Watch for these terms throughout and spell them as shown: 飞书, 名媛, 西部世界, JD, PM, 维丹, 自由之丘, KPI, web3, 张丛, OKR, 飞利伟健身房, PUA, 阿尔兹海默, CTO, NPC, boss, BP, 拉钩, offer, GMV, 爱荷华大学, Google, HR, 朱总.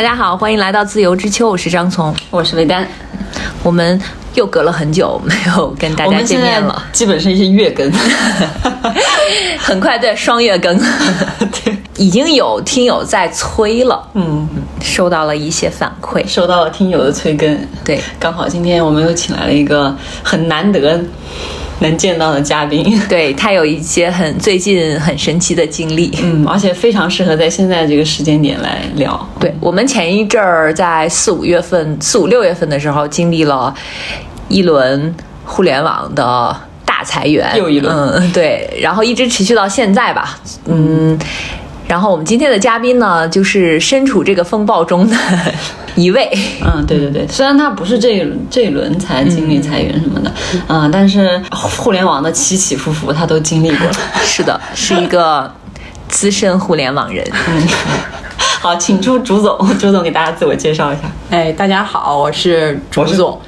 大家好，欢迎来到自由之秋，我是张丛，我是维丹。我们又隔了很久没有跟大家见面了，基本是一些月更很快对双月更对，已经有听友在催了，收到了一些反馈，收到了听友的催更。对，刚好今天我们又请来了一个很难得能见到的嘉宾，对，他有一些最近很神奇的经历，而且非常适合在现在这个时间点来聊。对，我们前一阵儿在四五六月份的时候，经历了一轮互联网的大裁员，又一轮，对，然后一直持续到现在吧，然后我们今天的嘉宾呢，就是身处这个风暴中的一位。对对对，虽然他不是这一轮才经历裁员什么的，但是互联网的起起伏伏他都经历过。是的，是一个资深互联网人。好，请出朱总，朱总给大家自我介绍一下。哎，大家好，我是朱总。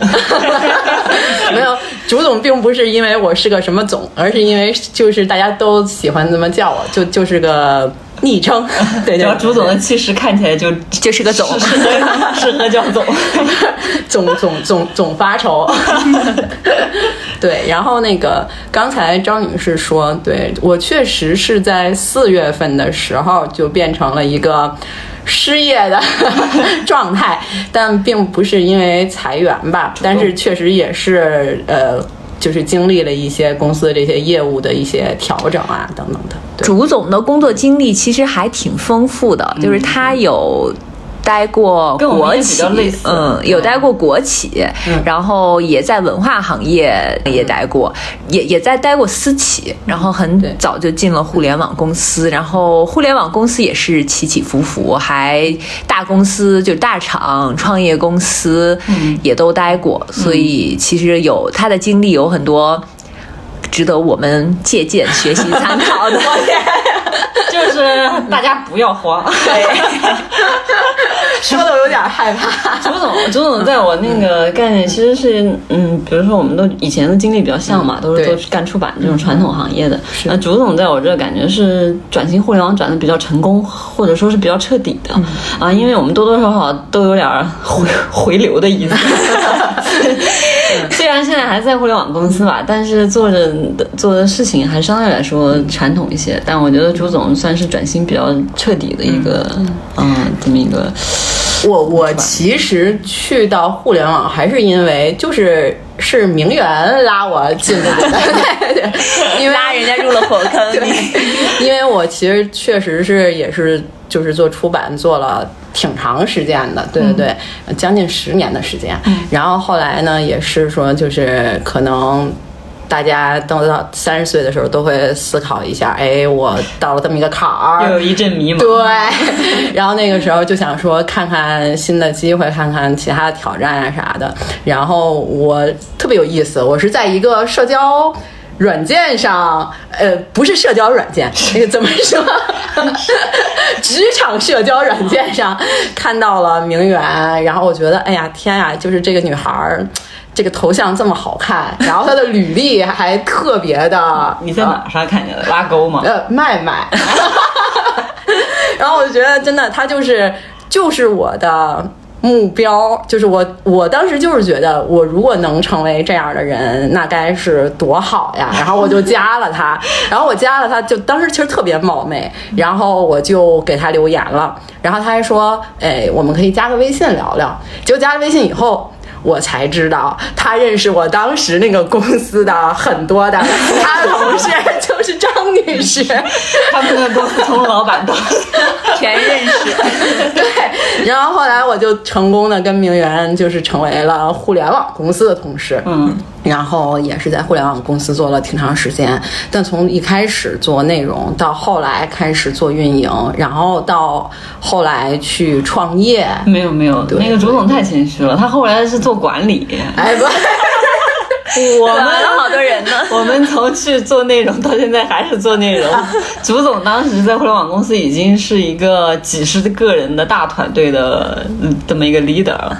没有，朱总并不是因为我是个什么总，而是因为就是大家都喜欢这么叫我，就是个昵称。对，然后朱总的气势看起来就是个总，适合叫总，总发愁。对，然后那个刚才张女士说，对，我确实是在4月份的时候就变成了一个失业的状态，但并不是因为裁员吧，但是确实也是就是经历了一些公司这些业务的一些调整啊等等的。朱总的工作经历其实还挺丰富的，就是他有待过国企，有待过国企，然后也在文化行业也待过，也待过私企，然后很早就进了互联网公司，然后互联网公司也是起起伏伏，还大公司就大厂、创业公司也都待过，所以其实他的经历有很多值得我们借鉴、学习、参考的。就是大家不要慌，对，说的有点害怕。朱总在我那个概念其实是，比如说我们都以前的经历比较像嘛，都是干出版这种传统行业的。那朱总在我这感觉是转型互联网转的比较成功，或者说是比较彻底的啊，因为我们多多少少都有点回流的意思。虽然现在还在互联网公司吧，但是做的事情还相对来说传统一些，但我觉得朱总算是转型比较彻底的一个这么一个。我其实去到互联网还是因为就是名媛拉我进的，对对对，因为拉人家入了火坑里。因为我其实确实是也是就是做出版做了挺长时间的，对对对，将近10年的时间。然后后来呢，也是说就是可能大家等到30岁的时候都会思考一下，哎，我到了这么一个坎儿，又有一阵迷茫。对，然后那个时候就想说看看新的机会，看看其他的挑战啊啥的。然后我特别有意思，我是在一个社交软件上，不是社交软件，那个怎么说？职场社交软件上看到了名媛，然后我觉得，哎呀，天呀，就是这个女孩儿。这个头像这么好看，然后他的履历还特别的。你在哪上看见的？拉钩吗？卖。然后我觉得真的，他就是我的目标，就是我当时就是觉得，我如果能成为这样的人，那该是多好呀！然后我就加了他，就当时其实特别冒昧，然后我就给他留言了，然后他还说，哎，我们可以加个微信聊聊。结果加了微信以后。我才知道他认识我当时那个公司的很多的他同事，就是张女士，他们那个公司从老板到全认识。对，然后后来我就成功的跟名媛就是成为了互联网公司的同事，然后也是在互联网公司做了挺长时间，但从一开始做内容，到后来开始做运营，然后到后来去创业。没有，那个朱总太谦虚了，他后来是做管理。哎不。我们好多人呢，我们从去做内容到现在还是做内容。朱总当时在互联网公司已经是一个几十个人的大团队的这么一个 leader 了，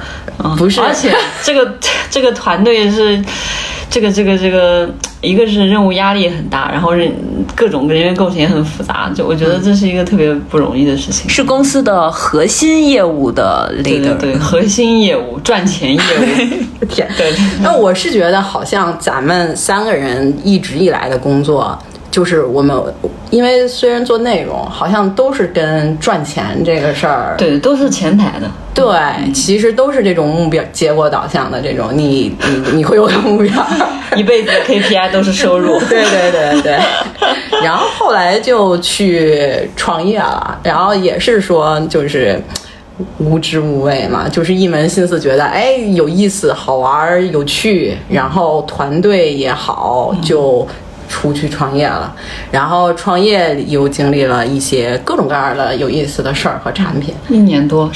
不是？而且这个团队是这个一个是任务压力很大，然后各种人员构成也很复杂，就我觉得这是一个特别不容易的事情。是公司的核心业务的 leader， 对对对，核心业务赚钱业务。天，对对。那我是觉得好像咱们三个人一直以来的工作，就是我们因为虽然做内容好像都是跟赚钱这个事儿，对，都是前台的，对、其实都是这种目标结果导向的这种，你会有个目标，一辈子的 KPI 都是收入。对对对对。然后后来就去创业了，然后也是说就是无知无畏嘛，就是一门心思觉得哎有意思好玩有趣，然后团队也好，就出去创业了，然后创业又经历了一些各种各样的有意思的事儿和产品，一年多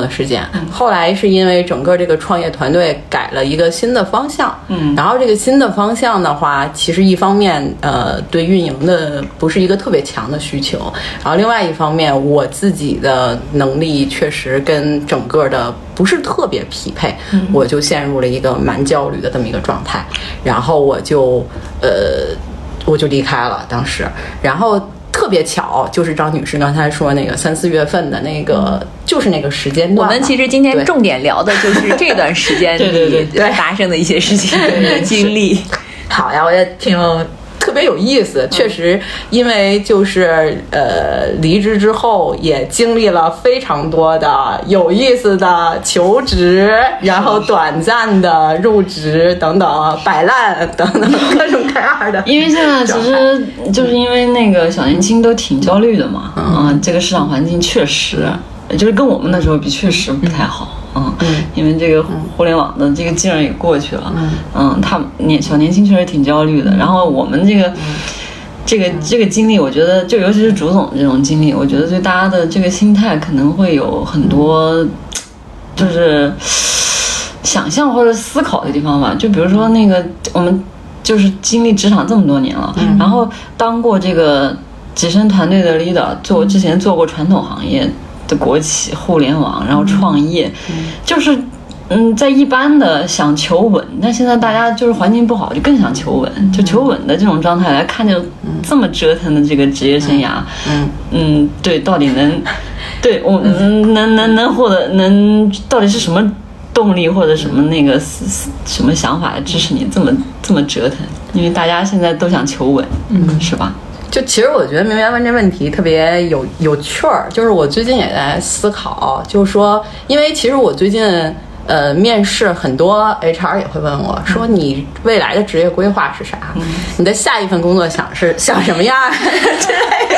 的时间。后来是因为整个这个创业团队改了一个新的方向，然后这个新的方向的话，其实一方面对运营的不是一个特别强的需求，然后另外一方面我自己的能力确实跟整个的不是特别匹配，我就陷入了一个蛮焦虑的这么一个状态，然后我就离开了当时。然后特别巧，就是张女士刚才说那个3、4月份的那个，就是那个时间段。我们其实今天重点聊的就是这段时间里发生的一些事情的经历。好呀，我也挺特别有意思，确实，因为就是离职之后也经历了非常多的有意思的求职，然后短暂的入职等等，摆烂等等各种各样的。因为现在其实就是因为那个小年轻都挺焦虑的嘛，这个市场环境确实就是跟我们那时候比，确实不太好。因为这个互联网的这个劲儿也过去了，他小年轻确实挺焦虑的。然后我们这个经历，我觉得就尤其是竹总这种经历，我觉得对大家的这个心态可能会有很多就是想象或者思考的地方吧。就比如说那个我们就是经历职场这么多年了，然后当过这个直升团队的 leader， 之前做过传统行业的国企、互联网，然后创业，就是在一般的想求稳，但现在大家就是环境不好，就更想求稳，就求稳的这种状态来看，就这么折腾的这个职业生涯，对，到底能，对我能获得到底是什么动力或者什么那个什么想法来支持你这么折腾？因为大家现在都想求稳，是吧？就其实我觉得明媛问这问题特别有趣儿，就是我最近也在思考，就是说，因为其实我最近面试很多 HR 也会问我说你未来的职业规划是啥？你的下一份工作想什么样之类的？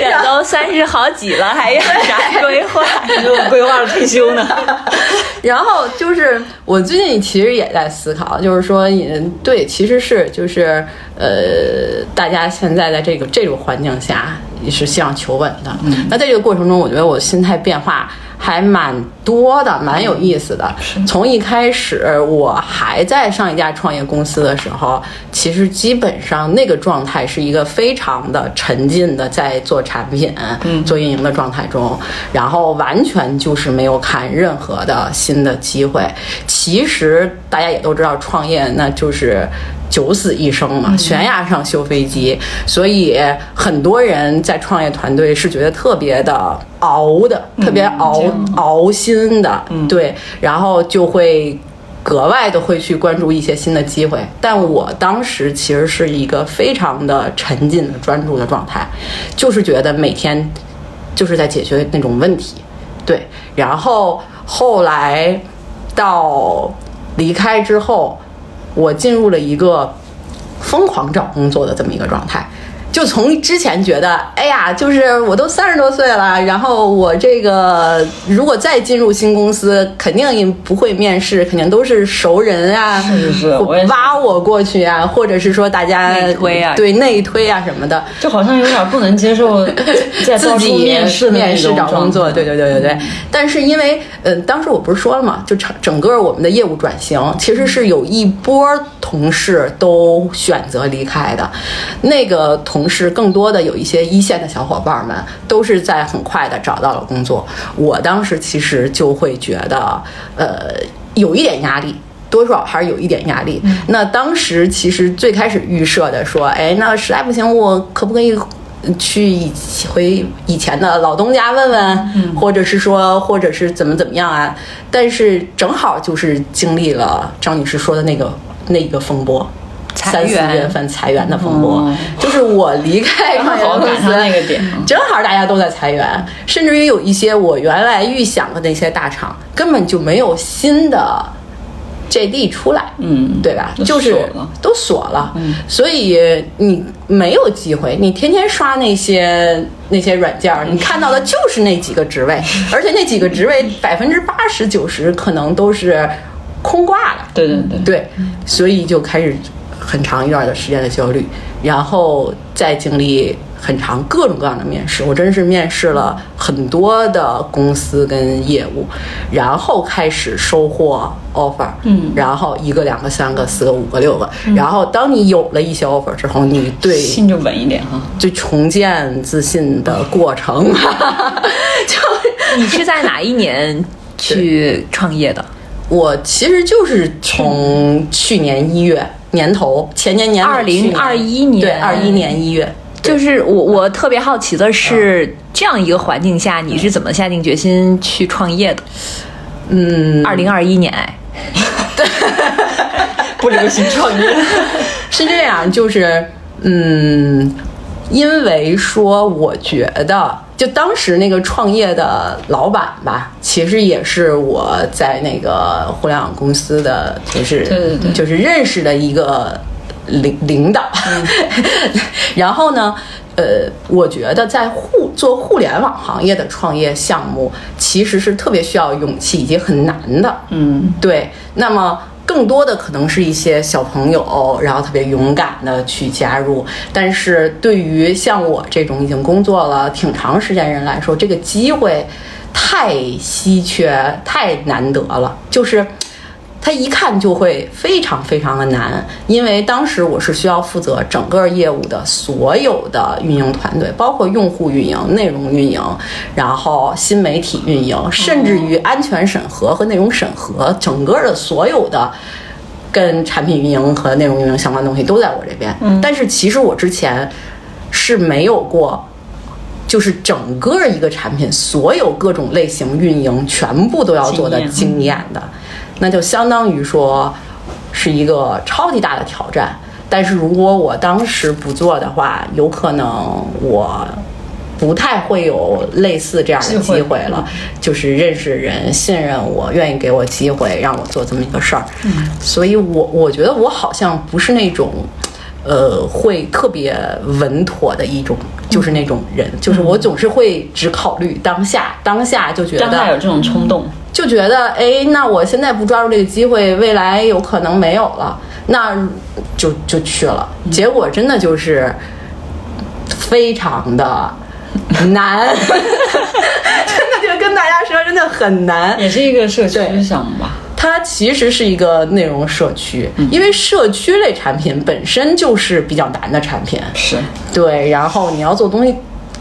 人都30好几了，还要啥规划？你说我规划了退休呢？然后就是我最近其实也在思考，就是说对，其实是就是大家现在在这种环境下也是希望求稳的。那在这个过程中，我觉得我心态变化还蛮多的，蛮有意思的。从一开始我还在上一家创业公司的时候，其实基本上那个状态是一个非常的沉浸的在做产品、做运营的状态中，然后完全就是没有看任何的新的机会。其实大家也都知道，创业那就是九死一生嘛，悬崖上修飞机，所以很多人在创业团队是觉得特别的熬的，特别熬心的，对，然后就会格外的会去关注一些新的机会。但我当时其实是一个非常的沉浸的专注的状态，就是觉得每天就是在解决那种问题，对。然后后来到离开之后，我进入了一个疯狂找工作的这么一个状态。就从之前觉得哎呀，就是我都30多岁了，然后我这个如果再进入新公司肯定也不会面试，肯定都是熟人啊，是挖我过去啊，或者是说大家内推啊，对，内推啊什么的，就好像有点不能接受自己面试找工作，对对对对对。但是因为当时我不是说了嘛，就整个我们的业务转型其实是有一波同事都选择离开的，那个同事更多的有一些一线的小伙伴们都是在很快的找到了工作。我当时其实就会觉得有一点压力，多少还是有一点压力。那当时其实最开始预设的说，哎，那实在不行我可不可以去回以前的老东家问问，或者是怎么样啊。但是正好就是经历了张女士说的那个风波，3、4月份裁员的风波，就是我离开创业公司那个点，正好大家都在裁员，甚至于有一些我原来预想的那些大厂根本就没有新的 JD 出来，对吧？就是都锁了，所以你没有机会，你天天刷那些软件，你看到的就是那几个职位，而且那几个职位80%-90%可能都是空挂了，对，所以就开始很长一段的时间的焦虑，然后再经历很长各种各样的面试，我真是面试了很多的公司跟业务，然后开始收获 offer， 然后1个、2个、3个、4个、5个、6个，然后当你有了一些 offer 之后，你对心就稳一点哈，就重建自信的过程。你是在哪一年去创业的？我其实就是从去年1月。年头，前年年2021年，对，2021年1月。就是我特别好奇的是，这样一个环境下，你是怎么下定决心去创业的？2021年，不流行创业，是这样，就是因为说我觉得，就当时那个创业的老板吧，其实也是我在那个互联网公司的，就是认识的一个领导。然后呢，我觉得在做互联网行业的创业项目，其实是特别需要勇气以及很难的。对。那么更多的可能是一些小朋友，然后特别勇敢的去加入，但是对于像我这种已经工作了挺长时间人来说，这个机会太稀缺太难得了，就是他一看就会非常非常的难。因为当时我是需要负责整个业务的所有的运营团队，包括用户运营、内容运营，然后新媒体运营，甚至于安全审核和内容审核，整个的所有的跟产品运营和内容运营相关的东西都在我这边。但是其实我之前是没有过，就是整个一个产品所有各种类型运营全部都要做的经验的，那就相当于说是一个超级大的挑战。但是如果我当时不做的话，有可能我不太会有类似这样的机会了，就是认识人信任我，愿意给我机会让我做这么一个事儿。所以我觉得我好像不是那种会特别稳妥的一种，就是那种人，就是我总是会只考虑当下，就觉得当下有这种冲动，就觉得哎，那我现在不抓住这个机会，未来有可能没有了，那就去了。结果真的就是非常的难。真的就跟大家说，真的很难。也是一个社区项目吧。它其实是一个内容社区，因为社区类产品本身就是比较难的产品，是对。然后你要做东西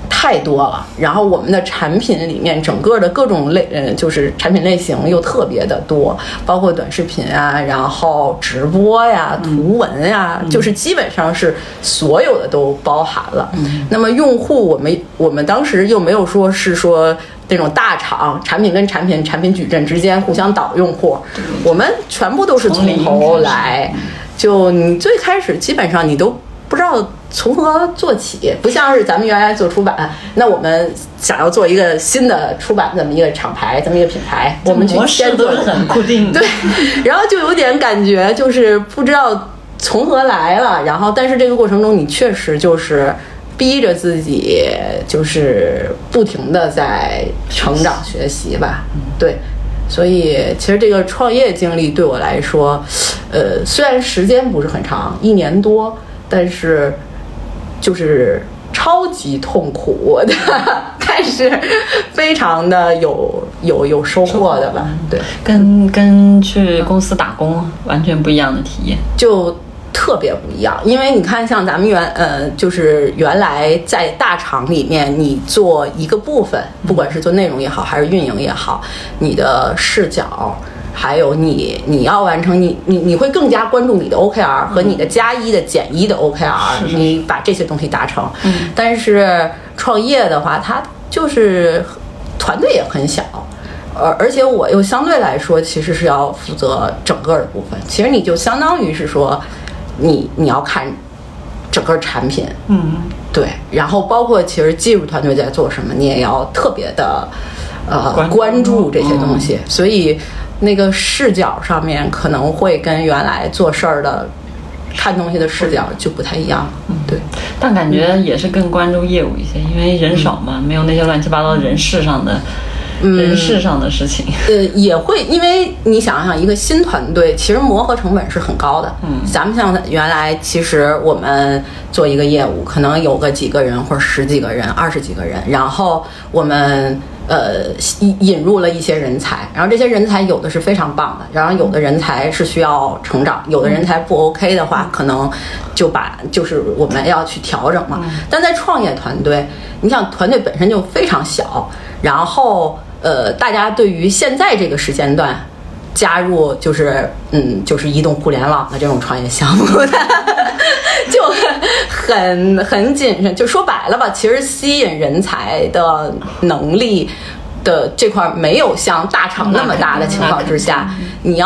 太多了，然后我们的产品里面整个的各种类，就是产品类型又特别的多，包括短视频啊，然后直播呀、图文呀，就是基本上是所有的都包含了。那么用户，我们当时又没有说是说。那种大厂产品跟产品矩阵之间互相导用户，我们全部都是从头来，就你最开始基本上你都不知道从何做起，不像是咱们原来做出版，那我们想要做一个新的出版这么一个厂牌，这么一个品牌，我们去先做很固定对，然后就有点感觉就是不知道从何来了。然后但是这个过程中你确实就是逼着自己，就是不停的在成长学习吧，对。所以其实这个创业经历对我来说，虽然时间不是很长，1年多，但是就是超级痛苦的，但是非常的有收获的吧，对。跟去公司打工完全不一样的体验，就。特别不一样，因为你看，像咱们就是原来在大厂里面，你做一个部分，不管是做内容也好，还是运营也好，你的视角还有你要完成你会更加关注你的 OKR 和你的加一的减一的 OKR， 你把这些东西达成。但是创业的话，它就是团队也很小，而且我又相对来说其实是要负责整个的部分。其实你就相当于是说你要看整个产品，对，然后包括其实技术团队在做什么，你也要特别的关注这些东西，所以那个视角上面可能会跟原来做事儿的看东西的视角就不太一样了，对。但感觉也是更关注业务一些，因为人少嘛，没有那些乱七八糟人事上的事情。也会，因为你想想，一个新团队其实磨合成本是很高的。咱们像原来，其实我们做一个业务，可能有个几个人，或者十几个人、20几个人，然后我们引入了一些人才，然后这些人才有的是非常棒的，然后有的人才是需要成长，有的人才不 OK 的话，可能就是我们要去调整嘛。但在创业团队，你想团队本身就非常小，然后大家对于现在这个时间段加入就是移动互联网的这种创业项目就很谨慎，就说白了吧，其实吸引人才的能力的这块没有像大厂那么大的情况之下，你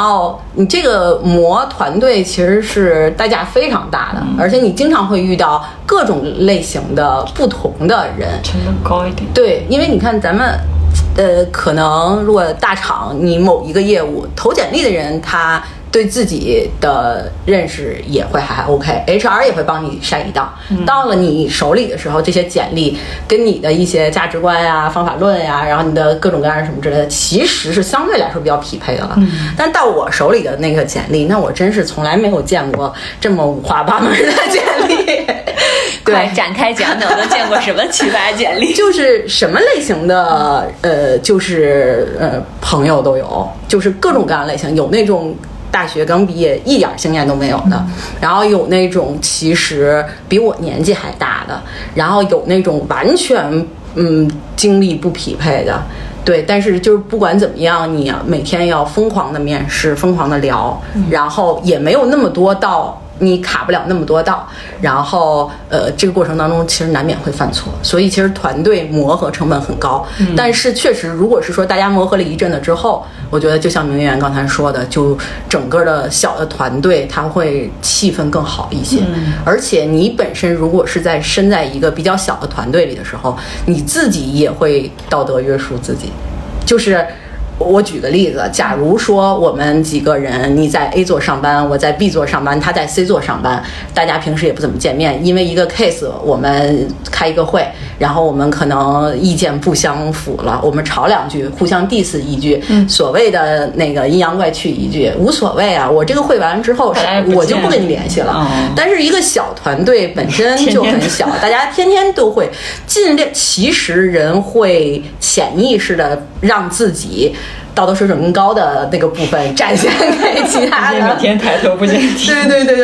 这个磨团队其实是代价非常大的，而且你经常会遇到各种类型的不同的人，成本高一点。对，因为你看咱们可能如果大厂你某一个业务投简历的人，他对自己的认识也会还 OK，HR 也会帮你筛一道，到了你手里的时候，这些简历跟你的一些价值观呀、方法论呀，然后你的各种各样什么之类的，其实是相对来说比较匹配的了。但到我手里的那个简历，那我真是从来没有见过这么五花八门的简历。对，展开讲讲，我都见过什么奇葩简历？就是什么类型的朋友都有，就是各种各样类型，有那种大学刚毕业一点经验都没有的，然后有那种其实比我年纪还大的，然后有那种完全经历不匹配的。对，但是就是不管怎么样，你每天要疯狂的面试，疯狂的聊，然后也没有那么多道，你卡不了那么多道，然后这个过程当中其实难免会犯错，所以其实团队磨合成本很高。但是确实，如果是说大家磨合了一阵子之后，我觉得就像明媛刚才说的，就整个的小的团队它会气氛更好一些。而且你本身如果是身在一个比较小的团队里的时候，你自己也会道德约束自己。就是我举个例子，假如说我们几个人，你在 A 座上班，我在 B 座上班，他在 C 座上班，大家平时也不怎么见面，因为一个 case 我们开一个会，然后我们可能意见不相符了，我们吵两句，互相 diss 一句，所谓的那个阴阳怪气一句，无所谓啊，我这个会完之后我就不跟你联系了。但是一个小团队本身就很小，大家天天都会尽量，其实人会潜意识的让自己道德水准更高的那个部分展现给其他人，每天抬头不见低。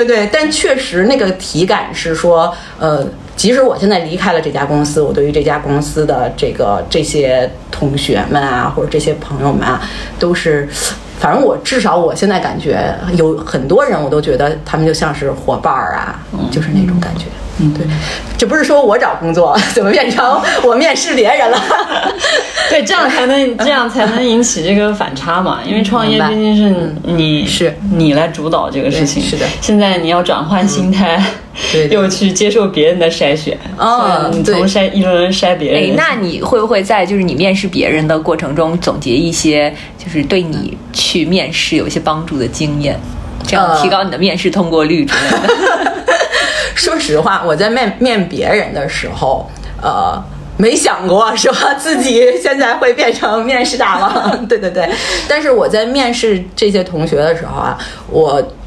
对，但确实那个体感是说，即使我现在离开了这家公司，我对于这家公司的这些同学们啊，或者这些朋友们啊，都是，反正我至少我现在感觉有很多人，我都觉得他们就像是伙伴啊，就是那种感觉。对，这不是说我找工作怎么变成我面试别人了对，这样才能引起这个反差嘛，因为创业毕竟是你来主导这个事情。是的，现在你要转换心态，又去接受别人的筛选，你从一轮轮筛别人。那你会不会在就是你面试别人的过程中总结一些就是对你去面试有一些帮助的经验，这样提高你的面试通过率之类的说实话，我在面别人的时候，没想过说自己现在会变成面试大王。对，但是我在面试这些同学的时候啊，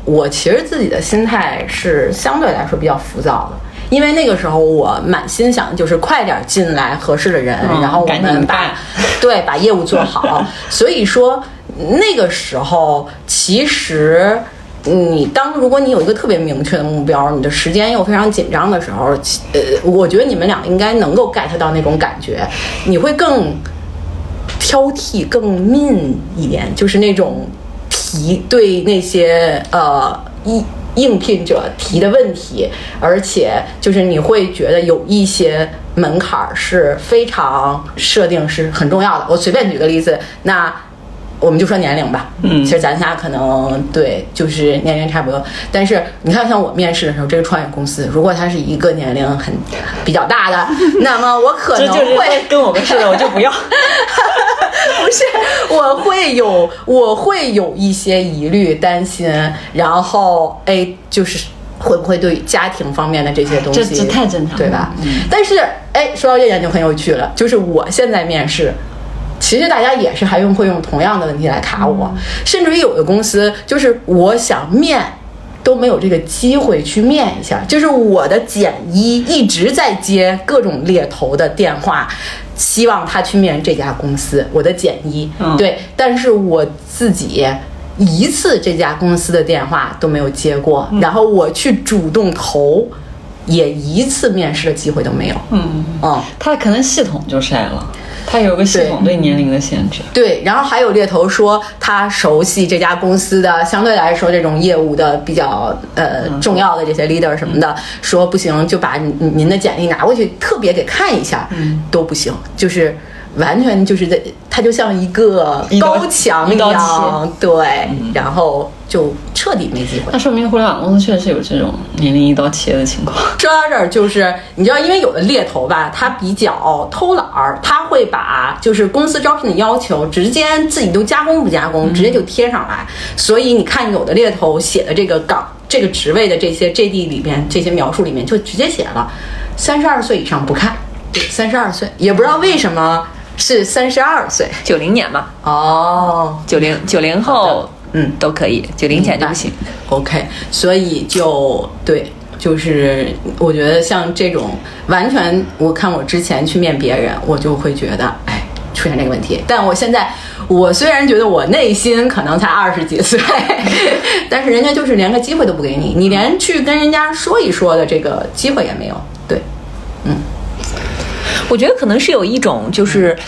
我其实自己的心态是相对来说比较浮躁的。因为那个时候我满心想就是快点进来合适的人，然后我们把业务做好。所以说那个时候其实如果你有一个特别明确的目标，你的时间又非常紧张的时候，我觉得你们俩应该能够 get 到那种感觉，你会更挑剔、更 mean 一点，就是那种提对那些应聘者提的问题，而且就是你会觉得有一些门槛是非常设定是很重要的。我随便举个例子，那我们就说年龄吧，其实咱仨可能对就是年龄差不多，但是你看像我面试的时候，这个创业公司如果它是一个年龄很比较大的，那么我可能会跟我们似的，我就不要不是，我会有一些疑虑担心，然后就是会不会对家庭方面的这些东西，这太正常了，对吧？但是说到这点就很有趣了，就是我现在面试其实大家也是还会用同样的问题来卡我，甚至于有的公司就是我想面都没有这个机会去面一下，就是我的简一一直在接各种猎头的电话，希望他去面这家公司，我的简一对，但是我自己一次这家公司的电话都没有接过，然后我去主动投也一次面试的机会都没有。他可能系统就筛了，他有个系统对年龄的限制。对，然后还有猎头说他熟悉这家公司的相对来说这种业务的比较重要的这些 leader 什么的，说不行就把您的简历拿过去特别给看一下，都不行，就是完全就是在他就像一个高墙一样，对，然后就彻底没机会。那说明互联网公司确实有这种年龄一刀切的情况。说到这儿，就是你知道，因为有的猎头吧，他比较偷懒儿，他会把就是公司招聘的要求直接自己都加工不加工，直接就贴上来。所以你看，有的猎头写的这个岗、这个职位的这些 JD 里面这些描述里面，就直接写了32岁以上不看，对，32岁，也不知道为什么是32岁，90年嘛，90后。都可以，90前就不行。OK， 所以就对，就是我觉得像这种完全，我看我之前去面别人，我就会觉得出现这个问题。但我现在，我虽然觉得我内心可能才20几岁，但是人家就是连个机会都不给你，你连去跟人家说一说的这个机会也没有。对，我觉得可能是有一种就是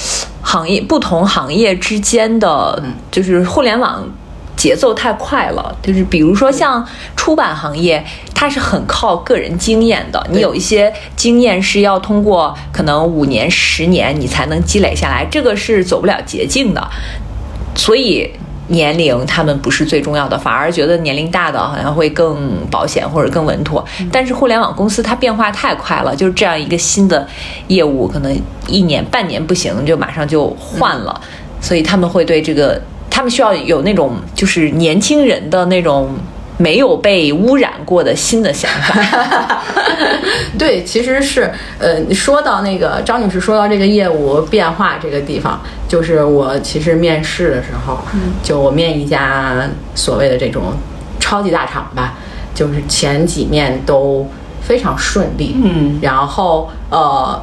不同行业之间的，就是互联网节奏太快了，就是比如说像出版行业，它是很靠个人经验的，你有一些经验是要通过可能5年10年你才能积累下来，这个是走不了捷径的，所以年龄他们不是最重要的，反而觉得年龄大的好像会更保险或者更稳妥。但是互联网公司它变化太快了，就是这样一个新的业务可能1年半年不行就马上就换了，所以他们会对这个他们需要有那种就是年轻人的那种没有被污染过的新的想法。对，其实是说到那个张女士说到这个业务变化这个地方，就是我其实面试的时候，就我面一家所谓的这种超级大厂吧，就是前几面都非常顺利，然后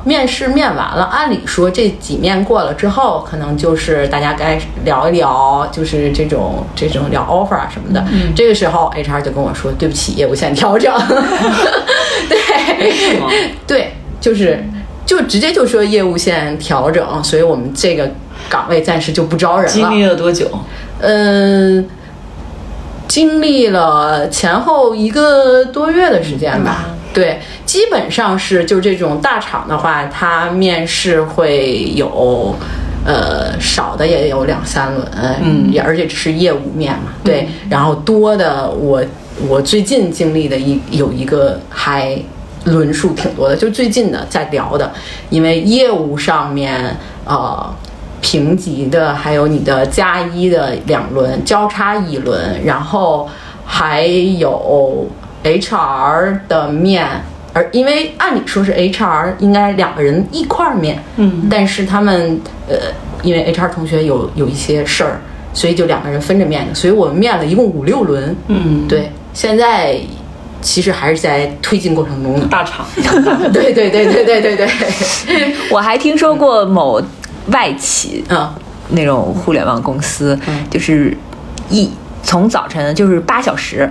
面试面完了，按理说这几面过了之后，可能就是大家该聊一聊，就是这种聊 offer 啊什么的。这个时候 HR 就跟我说：“对不起，业务线调整。对”对，就直接就说业务线调整，所以我们这个岗位暂时就不招人了。经历了多久？经历了前后1个多月的时间吧。对，基本上是就这种大厂的话，它面试会有少的也有2-3轮，而且只是业务面嘛，对，然后多的我最近经历的有一个还轮数挺多的，就最近的在聊的，因为业务上面评级的还有你的加一的2轮交叉1轮，然后还有 HR 的面，而因为按理说是 HR 应该2个人一块儿面，但是他们因为 HR 同学有一些事儿，所以就2个人分着面的，所以我们面了一共5-6轮，对，现在其实还是在推进过程中的大厂。对对对对对对对，我还听说过某外企那种互联网公司，就是从早晨就是8小时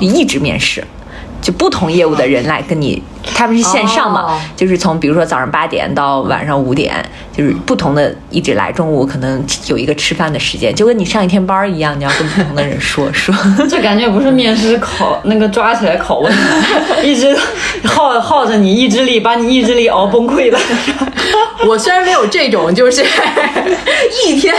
一直面试，就不同业务的人来跟你，他们是线上嘛，就是从比如说早上8点到晚上5点，就是不同的一直来，中午可能有一个吃饭的时间，就跟你上一天班一样，你要跟不同的人说这感觉不是面试考那个抓起来拷问一直耗着你意志力，把你意志力熬崩溃了我虽然没有这种就是一天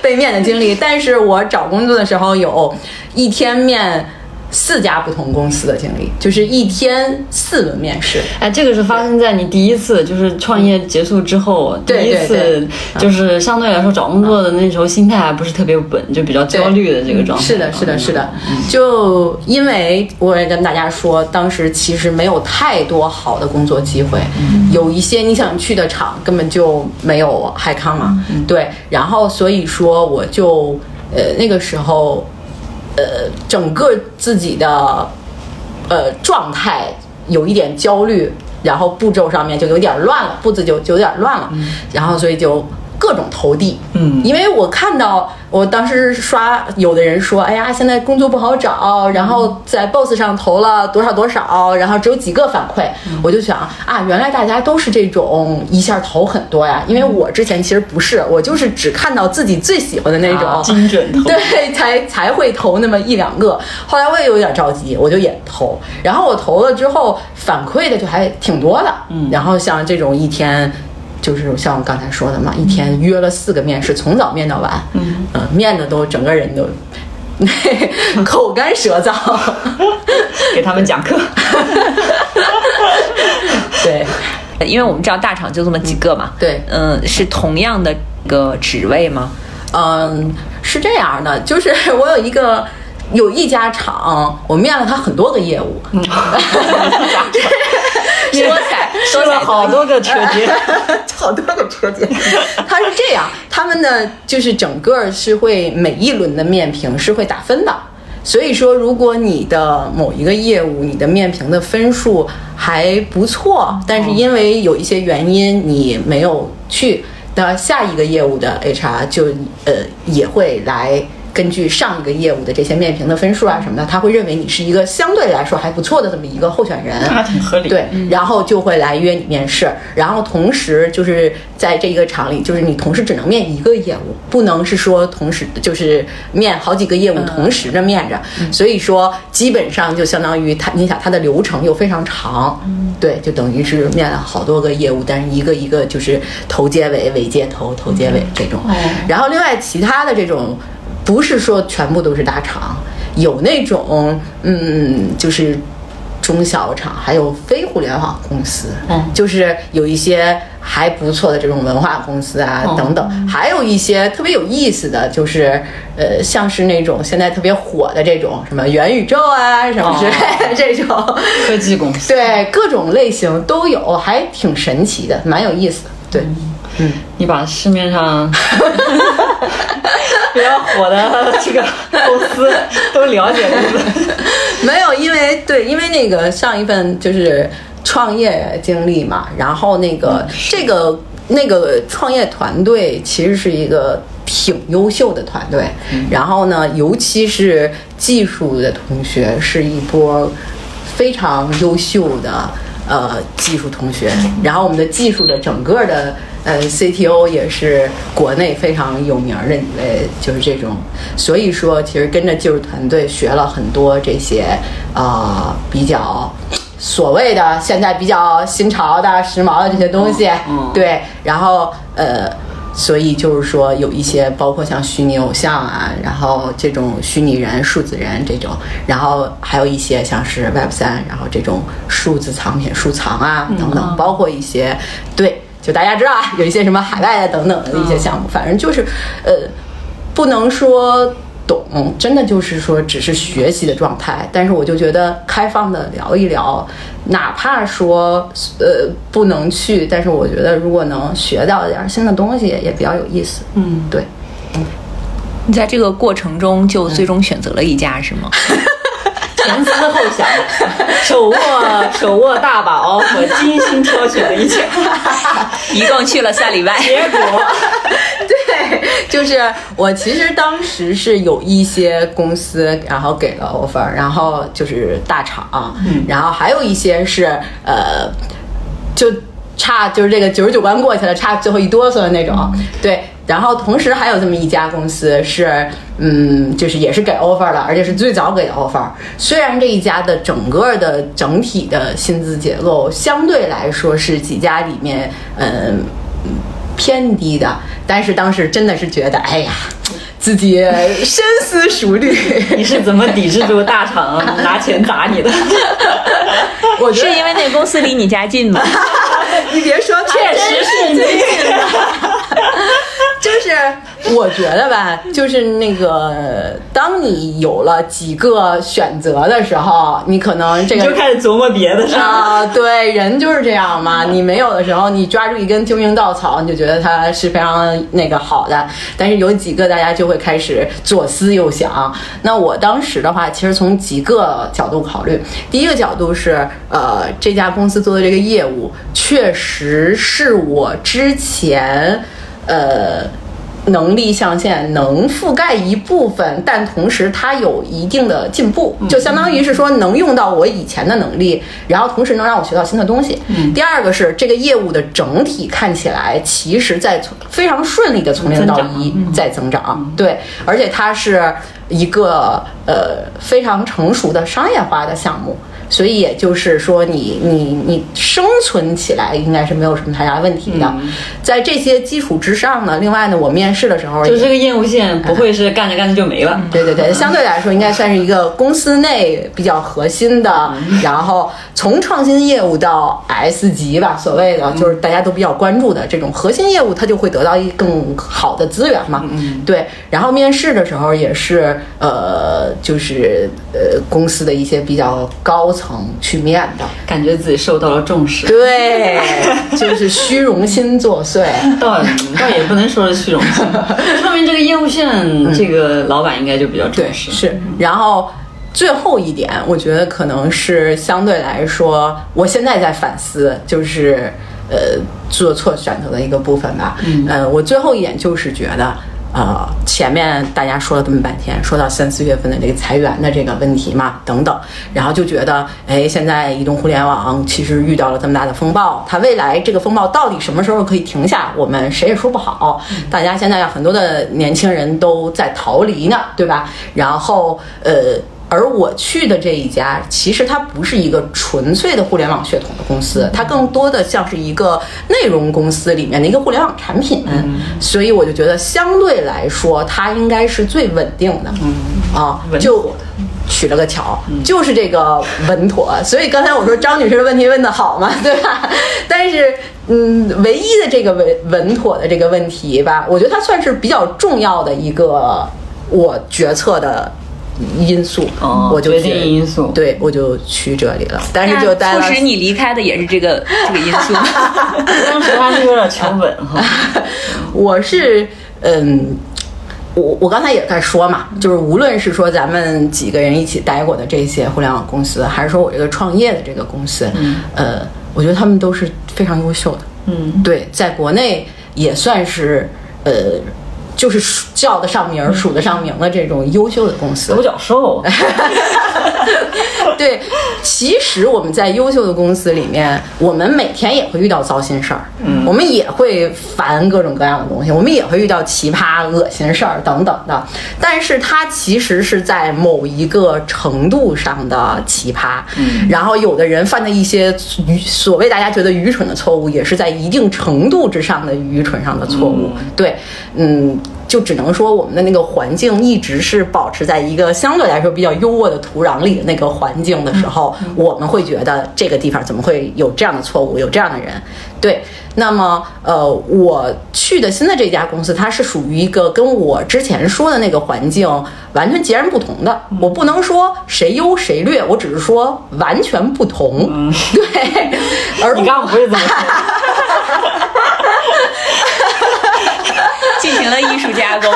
被面的经历，但是我找工作的时候有一天面4家不同公司的经历，就是一天4轮面试。哎，这个是发生在你第一次就是创业结束之后，第一次就是相对来说找工作的那时候心态还不是特别稳，就比较焦虑的这个状态。是的，是的，是的。就因为我也跟大家说，当时其实没有太多好的工作机会，有一些你想去的厂根本就没有海康嘛，对。然后所以说我就那个时候。整个自己的状态有一点焦虑，然后步骤上面就有点乱了，步子就有点乱了，然后所以就各种投递，因为我看到我当时刷有的人说，哎呀，现在工作不好找，然后在 boss 上投了多少多少，然后只有几个反馈，我就想啊，原来大家都是这种一下投很多呀，因为我之前其实不是，我就是只看到自己最喜欢的那种，精准投，对，才会投那么1-2个。后来我也有点着急，我就也投，然后我投了之后反馈的就还挺多的，然后像这种一天。就是像我刚才说的嘛，一天约了4个面试，从早面到晚，面的都整个人都口干舌燥，给他们讲课。对，因为我们知道大厂就这么几个嘛。对，是同样的一个职位吗？是这样的，就是我有一家厂，我面了他很多个业务。说了好多个车间，好多个车间。他是这样，他们的就是整个是会每一轮的面评是会打分的，所以说如果你的某一个业务你的面评的分数还不错，但是因为有一些原因你没有去，那下一个业务的 HR 就也会来。根据上一个业务的这些面评的分数啊什么的，他会认为你是一个相对来说还不错的这么一个候选人，还挺合理。对，然后就会来约你面试。然后同时就是在这一个厂里，就是你同时只能面一个业务，不能是说同时就是面好几个业务同时的面着。所以说基本上就相当于你想他的流程又非常长，对，就等于是面了好多个业务，但是一个一个就是头接尾，尾接头，头接尾这种。然后另外其他的这种。不是说全部都是大厂，有那种就是中小厂，还有非互联网公司，就是有一些还不错的这种文化公司啊等等，还有一些特别有意思的，就是像是那种现在特别火的这种什么元宇宙啊什么之类的这种科技公司，对，各种类型都有，还挺神奇的，蛮有意思的。对，你把市面上比较火的这个公司都了解了没有？因为那个上一份就是创业经历嘛，然后那个那个创业团队其实是一个挺优秀的团队，然后呢，尤其是技术的同学是一波非常优秀的技术同学，然后我们的技术的整个的。CTO 也是国内非常有名的一位，就是这种，所以说其实跟着技术团队学了很多这些比较所谓的现在比较新潮的时髦的这些东西，对，然后所以就是说有一些包括像虚拟偶像啊，然后这种虚拟人、数字人这种，然后还有一些像是 web3， 然后这种数字藏品、数藏啊等等，包括一些对。就大家知道啊，有一些什么海外的等等的一些项目，反正就是，不能说懂，真的就是说只是学习的状态。但是我就觉得开放的聊一聊，哪怕说不能去，但是我觉得如果能学到点新的东西，也比较有意思。对。你在这个过程中就最终选择了一家是吗？前思后想，手握大把 offer， 精心挑选的一家，一共去了3礼拜，结果对，就是我其实当时是有一些公司然后给了 offer， 然后就是大厂，然后还有一些是就差就是这个99关过去了，差最后一哆嗦的那种，对。然后同时还有这么一家公司是就是也是给 offer 了，而且是最早给 offer， 虽然这一家的整个的整体的薪资结构相对来说是几家里面偏低的，但是当时真的是觉得哎呀自己深思熟虑。你是怎么抵制住大厂拿钱砸你的？我是因为那公司离你家近吗？你别说，确实是最近的。就是我觉得吧，就是那个，当你有了几个选择的时候，你可能这个你就开始琢磨别的事啊。对，人就是这样嘛。你没有的时候，你抓住一根救命稻草，你就觉得它是非常那个好的。但是有几个，大家就会开始左思右想。那我当时的话，其实从几个角度考虑。第一个角度是，这家公司做的这个业务确实是我之前能力象限能覆盖一部分，但同时它有一定的进步，就相当于是说能用到我以前的能力，然后同时能让我学到新的东西。第二个是这个业务的整体看起来其实在非常顺利的从0到1在增长，对，而且它是一个非常成熟的商业化的项目，所以也就是说你生存起来应该是没有什么太大问题的。在这些基础之上呢，另外呢，我面试的时候就这个业务线不会是干着干着就没了，对对对，相对来说应该算是一个公司内比较核心的，然后从创新业务到 S 级吧，所谓的就是大家都比较关注的这种核心业务，它就会得到一更好的资源嘛，对。然后面试的时候也是就是公司的一些比较高层去面的，感觉自己受到了重视，对，就是虚荣心作祟。倒也不能说是虚荣心，说明这个业务线这个老板应该就比较重视，对，是。然后最后一点我觉得可能是相对来说我现在在反思，就是做错选择的一个部分吧。我最后一点就是觉得前面大家说了这么半天，说到3、4月份的这个裁员的这个问题嘛，等等，然后就觉得，哎，现在移动互联网其实遇到了这么大的风暴，它未来这个风暴到底什么时候可以停下，我们谁也说不好。大家现在很多的年轻人都在逃离呢，对吧？然后，而我去的这一家，其实它不是一个纯粹的互联网血统的公司，它更多的像是一个内容公司里面的一个互联网产品，所以我就觉得相对来说，它应该是最稳定的，就取了个巧，就是这个稳妥。所以刚才我说张女士的问题问得好嘛，对吧？但是，唯一的这个稳妥的这个问题吧，我觉得它算是比较重要的一个我决策的因素，我就决定因素，对，我就去这里了。但是就待了，促使你离开的也是这个因素。当时他是有点求稳哈。我是我刚才也在说嘛，就是无论是说咱们几个人一起待过的这些互联网公司，还是说我这个创业的这个公司，我觉得他们都是非常优秀的。对，在国内也算是就是叫得上名数得上名的这种优秀的公司，独角兽。对，其实我们在优秀的公司里面，我们每天也会遇到糟心事儿，我们也会烦各种各样的东西，我们也会遇到奇葩恶心事儿等等的，但是它其实是在某一个程度上的奇葩，然后有的人犯的一些所谓大家觉得愚蠢的错误，也是在一定程度之上的愚蠢上的错误，对，就只能说我们的那个环境一直是保持在一个相对来说比较优渥的土壤里的那个环境的时候，我们会觉得这个地方怎么会有这样的错误，有这样的人，对。那么我去的新的这家公司，它是属于一个跟我之前说的那个环境完全截然不同的，我不能说谁优谁劣，我只是说完全不同，对。而你刚不是怎么说进行了艺术加工，就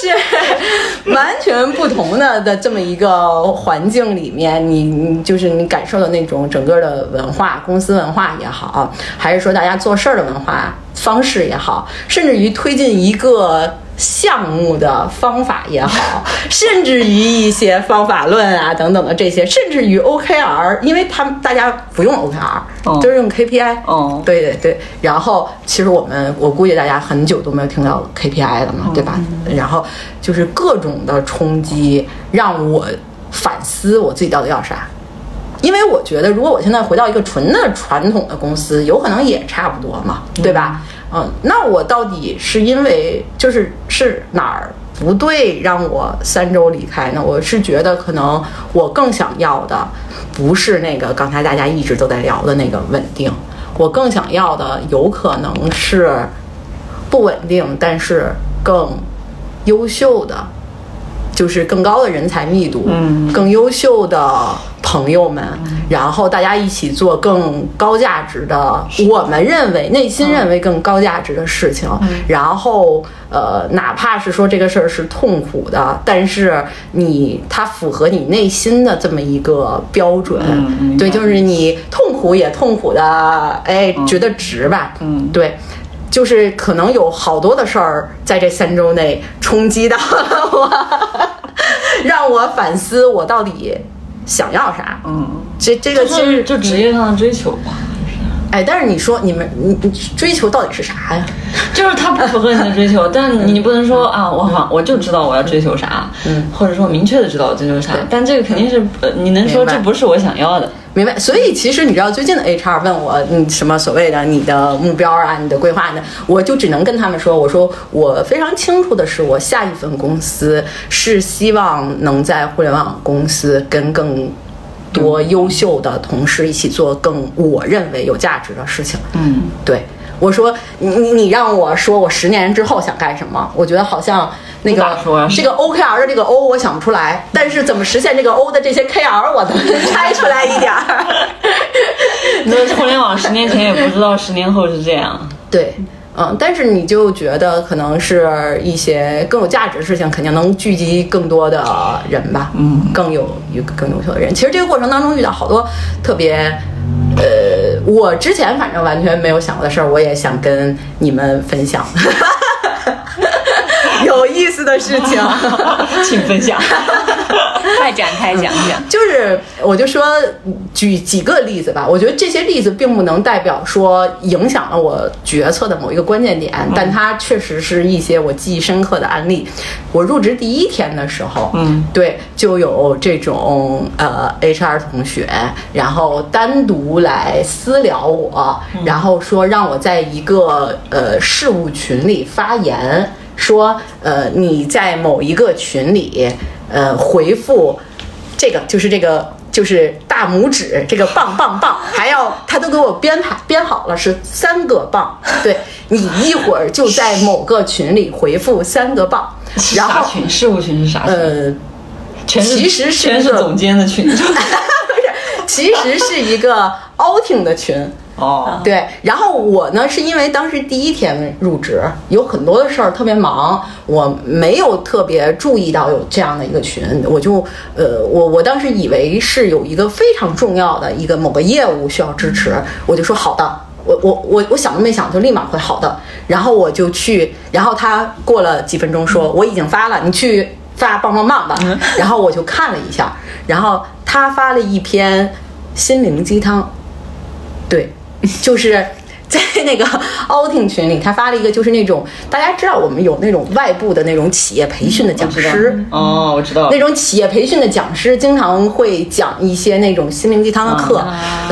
是完全不同的这么一个环境里面，你就是你感受的那种整个的文化，公司文化也好，还是说大家做事儿的文化方式也好，甚至于推进一个项目的方法也好，甚至于一些方法论啊等等的这些，甚至于 OKR， 因为他们大家不用 OKR， 都是用 KPI。哦，对对对。然后其实我估计大家很久都没有听到 KPI 了嘛，对吧？然后就是各种的冲击，让我反思我自己到底要啥。因为我觉得，如果我现在回到一个纯的传统的公司，有可能也差不多嘛，对吧？那我到底是因为就是哪儿不对让我3周离开呢？我是觉得可能我更想要的不是那个刚才大家一直都在聊的那个稳定，我更想要的有可能是不稳定，但是更优秀的，就是更高的人才密度，更优秀的朋友们，然后大家一起做更高价值的，我们认为内心认为更高价值的事情，然后哪怕是说这个事儿是痛苦的，但是它符合你内心的这么一个标准，对，就是你痛苦也痛苦的，哎，觉得值吧，对。就是可能有好多的事儿在这3周内冲击到了我，让我反思我到底想要啥。这个其实就职业上的追求吧。哎，但是你说你追求到底是啥呀？就是它不符合你的追求，但你不能说啊，我就知道我要追求啥，或者说明确的知道我追求啥，但这个肯定是你能说这不是我想要的。明白，所以其实你知道，最近的 HR 问我什么所谓的你的目标啊、你的规划呢，我就只能跟他们说，我说我非常清楚的是，我下一份公司是希望能在互联网公司跟更多优秀的同事一起做更我认为有价值的事情。对。我说你让我说我10年之后想干什么，我觉得好像那个这个 OKR 的这个 O 我想不出来，但是怎么实现这个 O 的这些 KR 我能拆出来一点儿。那互联网10年前也不知道10年后是这样。对，但是你就觉得可能是一些更有价值的事情，肯定能聚集更多的人吧，更优秀的人。其实这个过程当中遇到好多特别。我之前反正完全没有想过的事儿，我也想跟你们分享有意思的事情请分享快展开讲讲。就是我就说举几个例子吧，我觉得这些例子并不能代表说影响了我决策的某一个关键点，但它确实是一些我记忆深刻的案例。我入职第1天的时候，对，就有这种HR 同学，然后单独来私聊我，然后说让我在一个事务群里发言，说你在某一个群里回复这个就是大拇指这个棒棒棒，还要他都给我编好了是3个棒，对，你一会儿就在某个群里回复3个棒，然后事务群是啥群？其实全是总监的群不是，其实是一个 outing 的群。对，然后我呢是因为当时第1天入职，有很多的事儿特别忙，我没有特别注意到有这样的一个群，我就我当时以为是有一个非常重要的一个某个业务需要支持，我就说好的，我想都没想就立马会好的，然后我就去，然后他过了几分钟说我已经发了，你去发棒棒棒吧，然后我就看了一下，然后他发了一篇心灵鸡汤，对。就是在那个 outing 群里，他发了一个，就是那种大家知道我们有那种外部的那种企业培训的讲师，我知道那种企业培训的讲师经常会讲一些那种心灵鸡汤的课，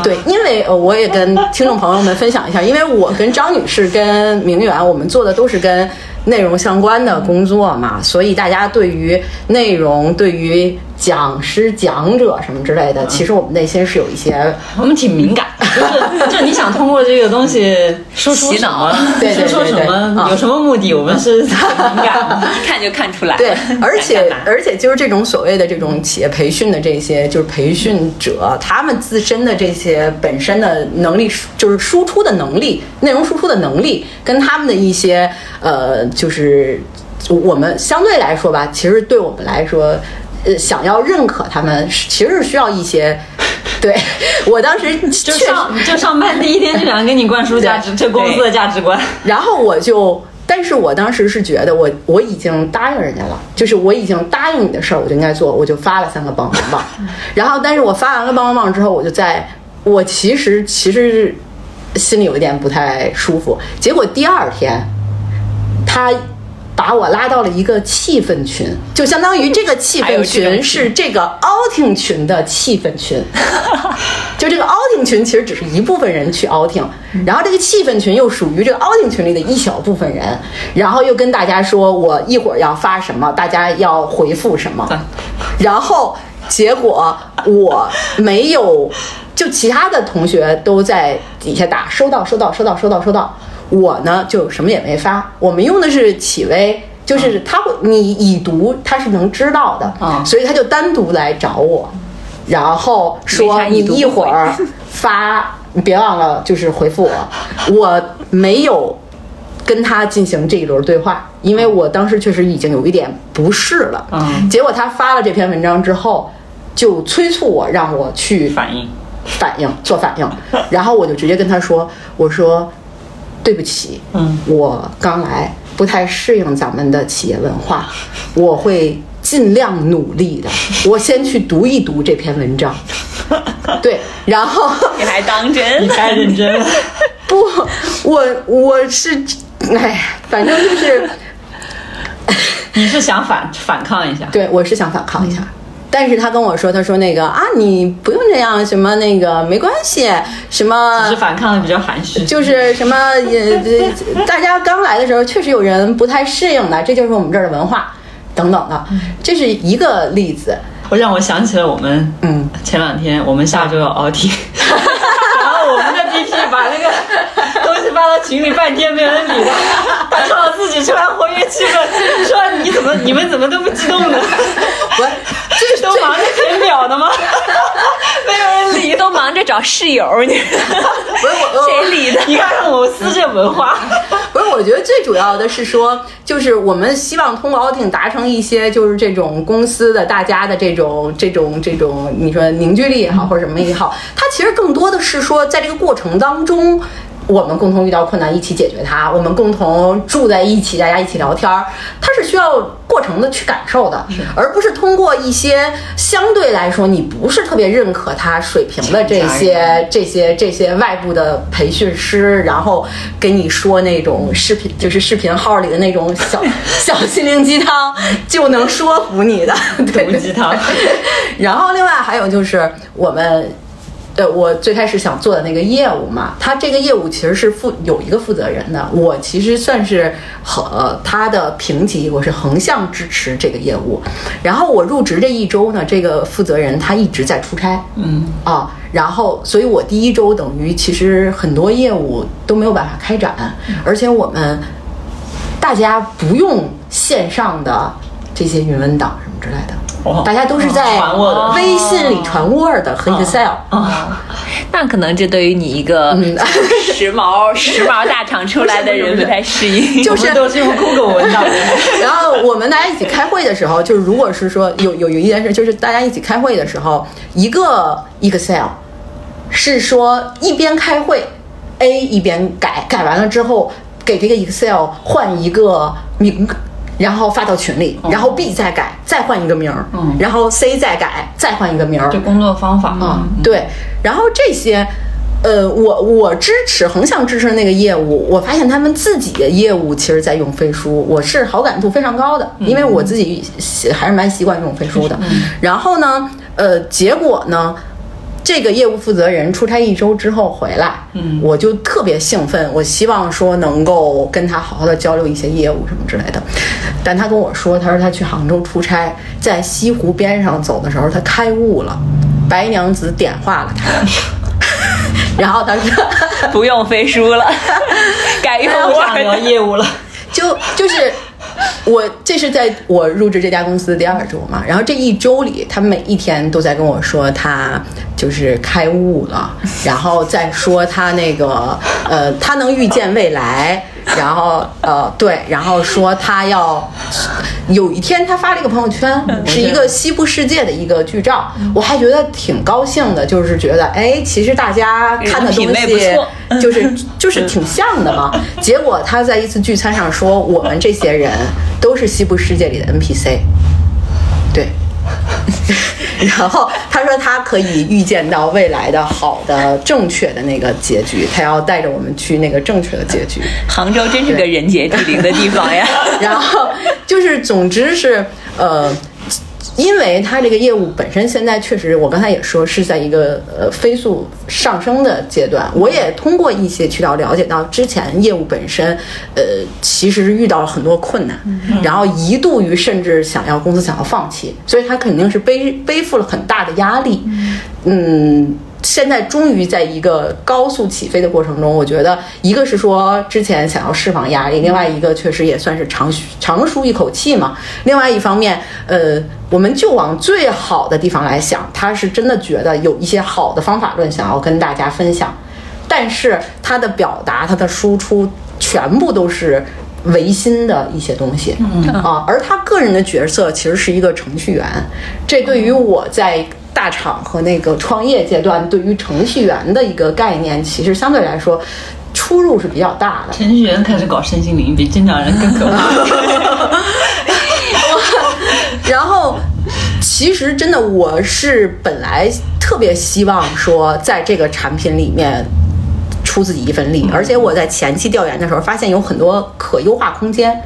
对，因为我也跟听众朋友们分享一下，因为我跟张女士跟明媛我们做的都是跟内容相关的工作嘛，所以大家对于内容对于讲师讲者什么之类的，其实我们内心是有一些，我们挺敏感就是你想通过这个东西说洗脑，对对对对，说什么有什么目的，我们是挺敏感看就看出来。对，而且就是这种所谓的这种企业培训的这些就是培训者，他们自身的这些本身的能力，就是输出的能力，内容输出的能力，跟他们的一些就是我们相对来说吧，其实对我们来说，想要认可他们，其实是需要一些。对，我当时就上班第一天就想跟你灌输价值，这公司的价值观。然后我就，但是我当时是觉得我已经答应人家了，就是我已经答应你的事儿，我就应该做，我就发了三个棒棒棒。然后，但是我发完了棒棒棒之后，我其实心里有一点不太舒服。结果第二天，他把我拉到了一个气氛群，就相当于这个气氛群是这个 outing 群的气氛群，就这个 outing 群其实只是一部分人去 outing， 然后这个气氛群又属于这个 outing 群里的一小部分人，然后又跟大家说我一会儿要发什么，大家要回复什么，然后结果我没有，就其他的同学都在底下打收到，我呢就什么也没发。我们用的是企微，就是他会你已读他是能知道的，所以他就单独来找我，然后说你一会儿发，你别忘了就是回复我。我没有跟他进行这一轮对话，因为我当时确实已经有一点不适了。结果他发了这篇文章之后，就催促我让我去反应，然后我就直接跟他说，我说。对不起，我刚来，不太适应咱们的企业文化，我会尽量努力的。我先去读一读这篇文章，对，然后你还当真？你太认真了。不，我是，哎，反正就是，你是想反抗一下？对，我是想反抗一下。但是他跟我说，他说那个啊，你不用这样，什么那个没关系，什么只是反抗的比较含蓄，就是什么大家刚来的时候确实有人不太适应的，这就是我们这儿的文化等等的，这是一个例子。让我想起了我们，前两天我们下周要outing，然后我们的 BP 把那个东西发到群里，半天没有人理他，他靠自己出来活跃气氛，说你们怎么都不激动呢？这都忙着填表的吗？没有人理，都忙着找室友。你不是我谁理的？你看我撕这文化。不是，我觉得最主要的是说，就是我们希望通过 outing 达成一些，就是这种公司的大家的这种，你说凝聚力也好，或者什么也好，它其实更多的是说，在这个过程当中。我们共同遇到困难，一起解决它；我们共同住在一起，大家一起聊天，它是需要过程的去感受的，而不是通过一些相对来说你不是特别认可它水平的这些外部的培训师，然后给你说那种视频，就是视频号里的那种小心灵鸡汤，就能说服你的毒鸡汤。然后另外还有就是我们。对，我最开始想做的那个业务嘛，他这个业务其实是有一个负责人的，我其实算是他的评级，我是横向支持这个业务。然后我入职这一周呢，这个负责人他一直在出差，然后所以我第一周等于其实很多业务都没有办法开展，而且我们大家不用线上的这些云文档什么之类的。大家都是在微信里传 Word 的和 Excel，那可能这对于你一个时髦大厂出来的人不太适应，就是都是用 Google 文档。然后我们大家一起开会的时候，就是如果是说有一件事，就是大家一起开会的时候，一个 Excel 是说一边开会 A 一边改完了之后给这个 Excel 换一个名。然后发到群里，然后 B 再改，再换一个名儿，然后 C 再改，再换一个名儿，这工作方法对。然后这些，我支持横向支持那个业务，我发现他们自己的业务其实在用飞书，我是好感度非常高的，因为我自己还是蛮习惯用飞书的。然后呢，结果呢？这个业务负责人出差一周之后回来，我就特别兴奋，我希望说能够跟他好好的交流一些业务什么之类的。但他跟我说，他说他去杭州出差，在西湖边上走的时候，他开悟了，白娘子点化了他，然后他说不用飞书了，改用我想聊业务了，就是。这是在我入职这家公司的第二周嘛，然后这一周里，他每一天都在跟我说他就是开悟了，然后再说他那个他能预见未来，然后对，然后说他要有一天他发了一个朋友圈，是一个西部世界的一个剧照，我还觉得挺高兴的，就是觉得哎，其实大家看的东西就是挺像的嘛。结果他在一次聚餐上说，我们这些人都是西部世界里的 NPC。 对然后他说他可以预见到未来的好的正确的那个结局，他要带着我们去那个正确的结局。杭州真是个人杰地灵的地方呀然后就是总之是因为他这个业务本身现在确实我刚才也说是在一个飞速上升的阶段，我也通过一些渠道了解到之前业务本身其实遇到了很多困难，然后一度于甚至公司想要放弃，所以他肯定是背负了很大的压力。现在终于在一个高速起飞的过程中，我觉得一个是说之前想要释放压力，另外一个确实也算是长舒一口气嘛。另外一方面我们就往最好的地方来想，他是真的觉得有一些好的方法论想要跟大家分享，但是他的表达他的输出全部都是唯心的一些东西啊。而他个人的角色其实是一个程序员，这对于我在大厂和那个创业阶段对于程序员的一个概念其实相对来说出入是比较大的。程序员开始搞身心灵比正常人更可怕然后其实真的我是本来特别希望说在这个产品里面出自己一份力，而且我在前期调研的时候发现有很多可优化空间，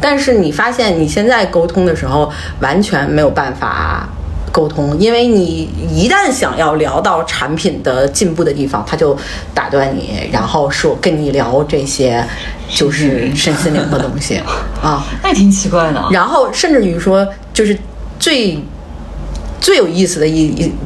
但是你发现你现在沟通的时候完全没有办法沟通，因为你一旦想要聊到产品的进步的地方，他就打断你，然后说跟你聊这些就是身心灵的东西啊，那挺奇怪的啊。然后甚至于说，就是最有意思的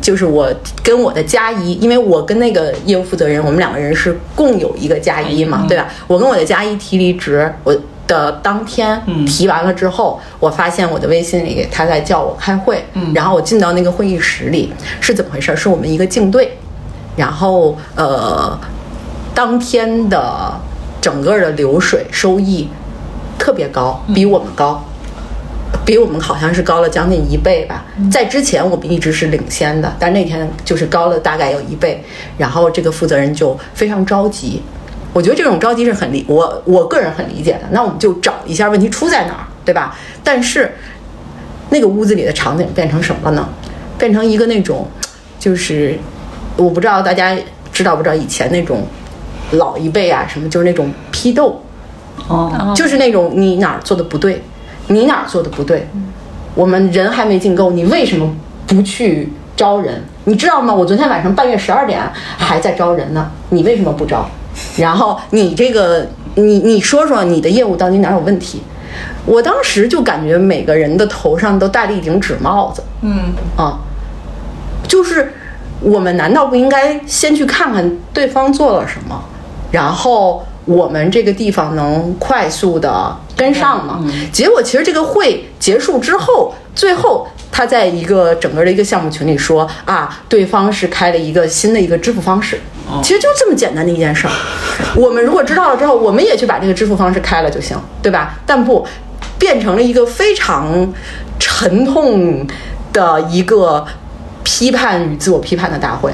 就是我跟我的家医，因为我跟那个业务负责人，我们两个人是共有一个家医嘛，对吧？我跟我的家医提离职，我的当天提完了之后，我发现我的微信里他在叫我开会，然后我进到那个会议室里是怎么回事？是我们一个竞对，然后当天的整个的流水收益特别高，比我们好像是高了将近1倍吧，在之前我们一直是领先的，但那天就是高了大概有1倍，然后这个负责人就非常着急。我觉得这种着急是我个人很理解的，那我们就找一下问题出在哪儿，对吧？但是那个屋子里的场景变成什么了呢？变成一个那种，就是我不知道大家知道不知道以前那种老一辈啊什么，就是那种批斗，就是那种你哪儿做的不对，我们人还没进够，你为什么不去招人？你知道吗？我昨天晚上半夜12点还在招人呢，你为什么不招？然后你说说你的业务到底哪有问题？我当时就感觉每个人的头上都戴了一顶纸帽子，就是我们难道不应该先去看看对方做了什么，然后我们这个地方能快速的跟上吗？结果其实这个会结束之后，最后他在一个整个的一个项目群里说啊，对方是开了一个新的一个支付方式，其实就这么简单的一件事儿。我们如果知道了之后，我们也去把这个支付方式开了就行，对吧？但不，变成了一个非常沉痛的一个批判与自我批判的大会。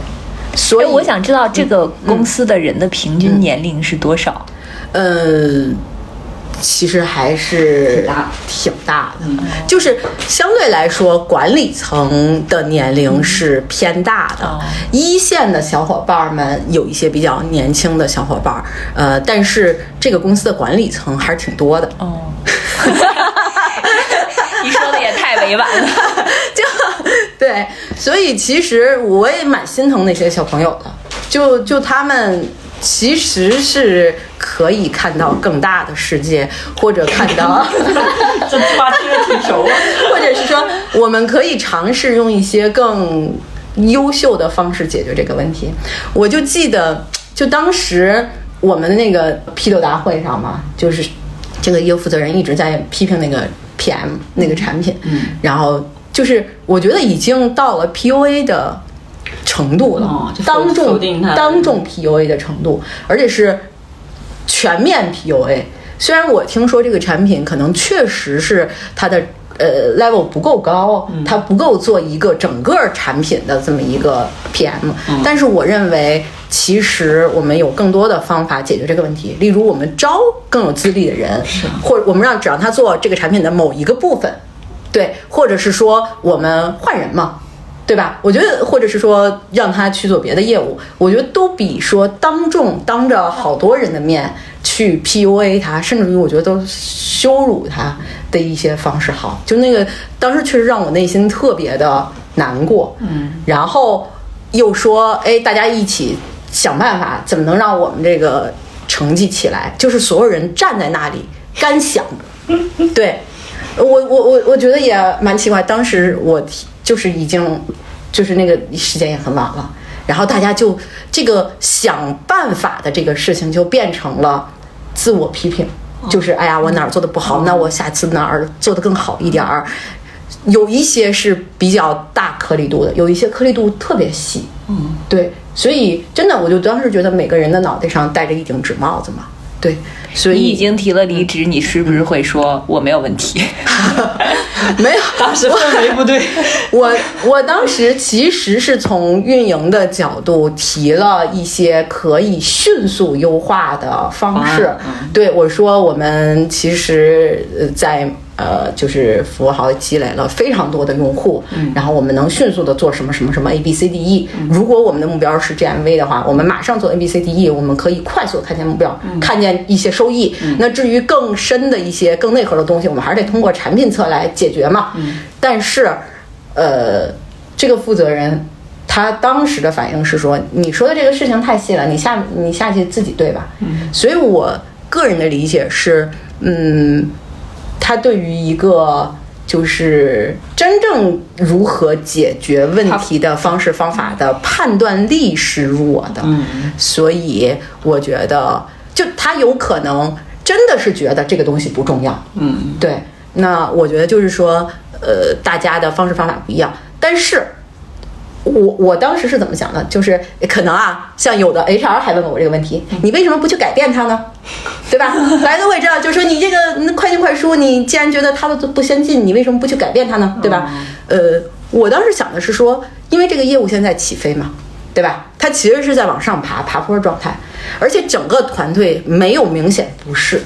所以我想知道这个公司的人的平均年龄是多少？其实还是挺大的，就是相对来说管理层的年龄是偏大的，一线的小伙伴们有一些比较年轻的小伙伴，但是这个公司的管理层还是挺多的。你说的也太委婉了就对，所以其实我也蛮心疼那些小朋友的，就他们其实是可以看到更大的世界，或者看到这句话听着挺熟，或者是说我们可以尝试用一些更优秀的方式解决这个问题。我就记得，就当时我们的那个批斗大会上嘛，就是这个业务负责人一直在批评那个 PM 那个产品，然后就是我觉得已经到了 PUA 的程度了，当众 PUA 的程度，而且是全面 PUA。虽然我听说这个产品可能确实是它的level 不够高，它不够做一个整个产品的这么一个 PM，但是我认为其实我们有更多的方法解决这个问题，例如我们招更有资历的人，或者我们只让他做这个产品的某一个部分，对，或者是说我们换人嘛，对吧？我觉得，或者是说让他去做别的业务，我觉得都比说当着好多人的面去 PUA 他，甚至于我觉得都羞辱他的一些方式好。就那个当时确实让我内心特别的难过，然后又说，哎，大家一起想办法，怎么能让我们这个成绩起来？就是所有人站在那里干想，对我觉得也蛮奇怪，当时我。就是已经就是那个时间也很晚了，然后大家就这个想办法的这个事情就变成了自我批评，就是哎呀我哪儿做的不好，那我下次哪儿做的更好一点儿。有一些是比较大颗粒度的，有一些颗粒度特别细，对，所以真的我就当时觉得每个人的脑袋上戴着一顶纸帽子嘛，对，所以你已经提了离职，你是不是会说我没有问题？没有，当时氛围不对。我当时其实是从运营的角度提了一些可以迅速优化的方式。对，我说我们其实在就是富豪积累了非常多的用户，然后我们能迅速的做什么什么什么 ABCDE，如果我们的目标是 GMV 的话，我们马上做 ABCDE， 我们可以快速看见目标，看见一些收益，那至于更深的一些更内核的东西，我们还是得通过产品侧来解决嘛，但是这个负责人他当时的反应是说，你说的这个事情太细了，你下去自己对吧，所以我个人的理解是他对于一个就是真正如何解决问题的方式方法的判断力是弱的，所以我觉得就他有可能真的是觉得这个东西不重要，对，那我觉得就是说大家的方式方法不一样，但是我当时是怎么想的，就是可能啊，像有的 HR 还问我这个问题，你为什么不去改变它呢，对吧？来的我也知道，就是说你这个快进快出，你既然觉得它都不先进，你为什么不去改变它呢，对吧？我当时想的是说，因为这个业务现在起飞嘛，对吧？它其实是在往上爬坡状态，而且整个团队没有明显不适，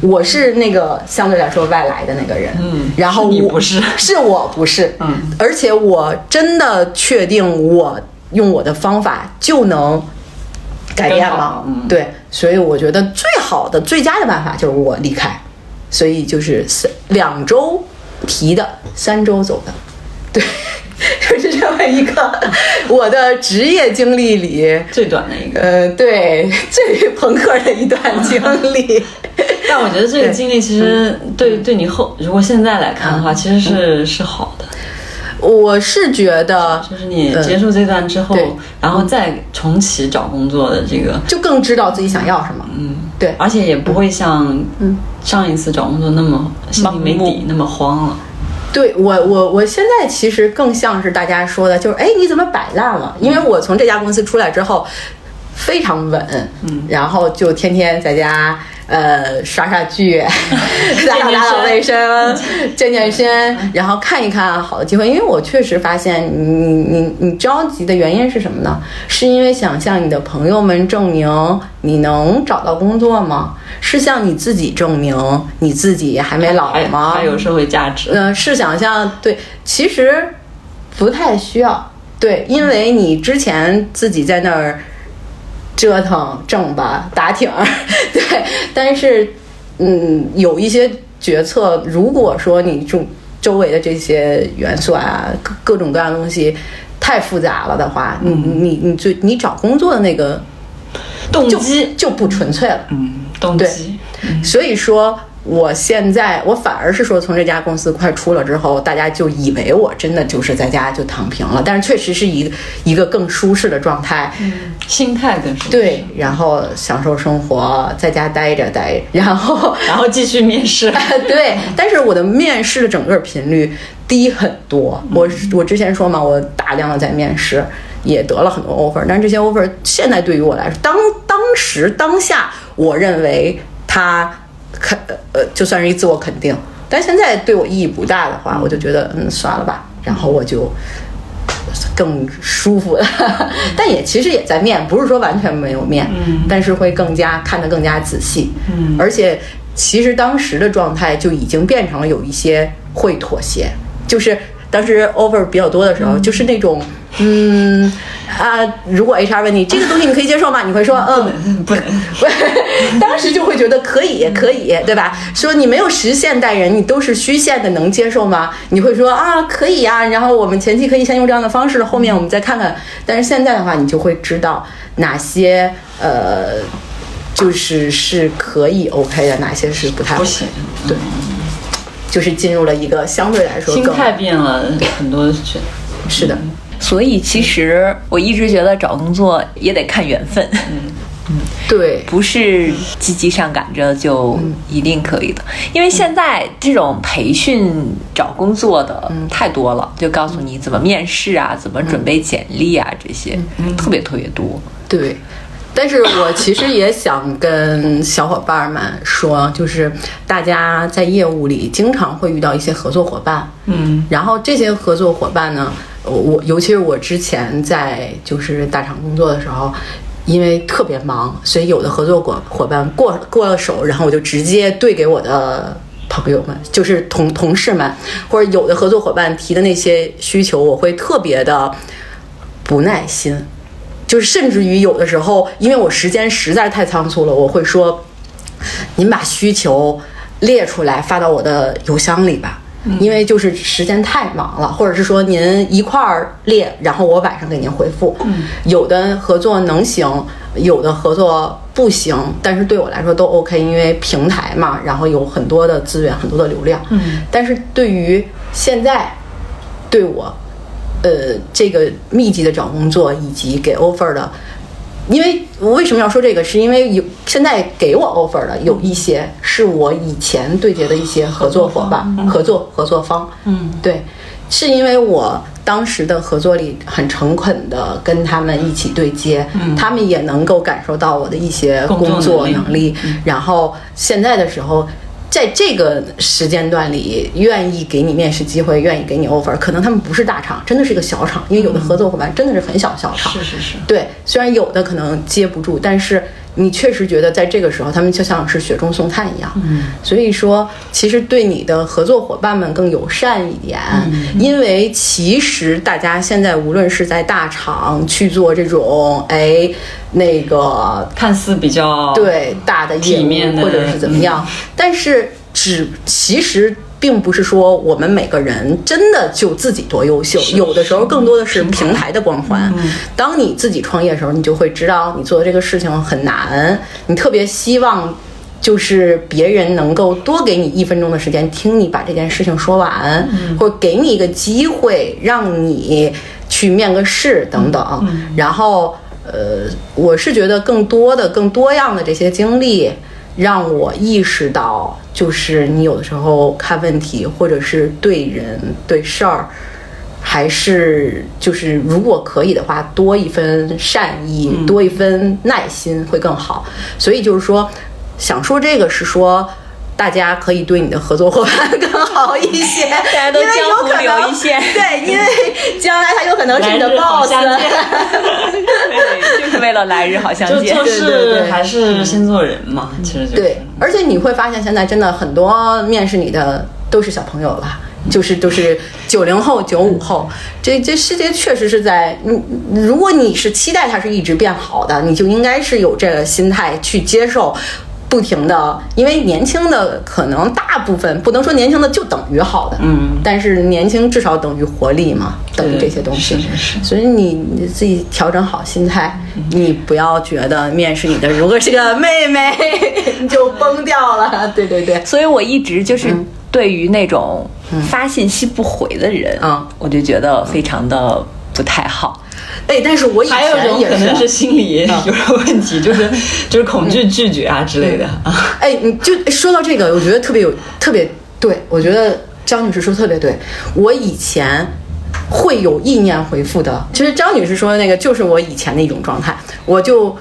我是那个相对来说外来的那个人，然后你不是，是我不是，而且我真的确定我用我的方法就能改变吗？对，所以我觉得最好的最佳的办法就是我离开，所以就是2周提的，3周走的，对。就是这么一个我的职业经历里最短的一个，对，最朋克的一段经历。但我觉得这个经历其实对你后，如果现在来看的话，其实是好的。我是觉得就是你结束这段之后，然后再重启找工作的这个，就更知道自己想要什么。对，而且也不会像上一次找工作那么心里没底，那么慌了。对，我现在其实更像是大家说的，就是哎你怎么摆烂了，因为我从这家公司出来之后非常稳，然后就天天在家刷剧，打扫卫生，健身，然后看一看好的机会，因为我确实发现你着急的原因是什么呢，是因为想向你的朋友们证明你能找到工作吗？是向你自己证明你自己还没老吗？还有社会价值？是想向，对，其实不太需要，对，因为你之前自己在那儿折腾挣吧打挺，对，但是有一些决策，如果说你周围的这些元素啊，各种各样的东西太复杂了的话，你找工作的那个动机就不纯粹了，动机。所以说我现在我反而是说，从这家公司快出了之后，大家就以为我真的就是在家就躺平了，但是确实是一个更舒适的状态，心态更舒适，对，然后享受生活，在家待着，然后继续面试，对，但是我的面试的整个频率低很多，我之前说嘛，我大量的在面试，也得了很多 offer， 但是这些 offer 现在对于我来说，当时当下我认为它就算是一自我肯定，但现在对我意义不大的话，我就觉得算了吧，然后我就更舒服了但也其实也在面，不是说完全没有面，但是会更加看得更加仔细，而且其实当时的状态就已经变成了有一些会妥协，就是当时 offer 比较多的时候，就是那种如果 HR 问你这个东西你可以接受吗？你会说不当时就会觉得可以，对吧？说你没有实现带人，你都是虚线的，能接受吗？你会说啊可以啊，然后我们前期可以先用这样的方式，后面我们再看看。但是现在的话，你就会知道哪些就是可以 OK 的，哪些是不太 OK 的，不行，对，就是进入了一个相对来说心态变了很多，是的。所以其实我一直觉得找工作也得看缘分，对，不是积极上赶着就一定可以的，因为现在这种培训找工作的太多了，就告诉你怎么面试啊，怎么准备简历啊，这些特别多。对，但是我其实也想跟小伙伴们说，就是大家在业务里经常会遇到一些合作伙伴，然后这些合作伙伴呢，我尤其是我之前在就是大厂工作的时候，因为特别忙，所以有的合作伙伴过了手，然后我就直接对给我的朋友们，就是同事们，或者有的合作伙伴提的那些需求，我会特别的不耐心，就是甚至于有的时候，因为我时间实在太仓促了，我会说您把需求列出来发到我的邮箱里吧，因为就是时间太忙了，或者是说您一块儿列，然后我晚上给您回复。有的合作能行，有的合作不行，但是对我来说都 OK， 因为平台嘛，然后有很多的资源，很多的流量。但是对于现在对我这个密集的找工作以及给 offer 的，因为我为什么要说这个，是因为有现在给我 offer 的有一些是我以前对接的一些合作伙伴、合作方，对，是因为我当时的合作里很诚恳的跟他们一起对接，他们也能够感受到我的一些工作能力，然后现在的时候，在这个时间段里愿意给你面试机会，愿意给你 offer， 可能他们不是大厂，真的是一个小厂，因为有的合作伙伴真的是很小厂，是，对，虽然有的可能接不住，但是你确实觉得在这个时候他们就像是雪中送炭一样，所以说其实对你的合作伙伴们更友善一点，因为其实大家现在无论是在大厂去做这种那个看似比较对大的业务或者是怎么样，但是其实并不是说我们每个人真的就自己多优秀，有的时候更多的是平台的光环。当你自己创业的时候，你就会知道你做的这个事情很难，你特别希望就是别人能够多给你1分钟的时间听你把这件事情说完，或者给你一个机会让你去面个试等等，然后我是觉得更多的更多样的这些经历让我意识到，就是你有的时候看问题或者是对人对事儿，还是就是如果可以的话多一分善意，多一分耐心会更好。所以就是说想说这个是说大家可以对你的合作伙伴更好一些，大家都江湖留一线，对，因为将来他有可能是你的 boss， 对，就是为了来日好相见，就是还是先做人嘛，其实对。而且你会发现现在真的很多面试你的都是小朋友了，就是都是90后、95后，这世界确实是在，如果你是期待它是一直变好的，你就应该是有这个心态去接受。不停的，因为年轻的可能大部分不能说年轻的就等于好的，但是年轻至少等于活力嘛，等于这些东西，是。所以你自己调整好心态，你不要觉得面试你的如果是个妹妹你就崩掉了，对。所以我一直就是对于那种发信息不回的人，我就觉得非常的不太好。但是我以前也是，还有种可能是心理有问题，就是恐惧拒绝啊之类的啊。你就说到这个，我觉得特别对，我觉得张女士说特别对。我以前会有意念回复的，其实张女士说的那个就是我以前的一种状态，我就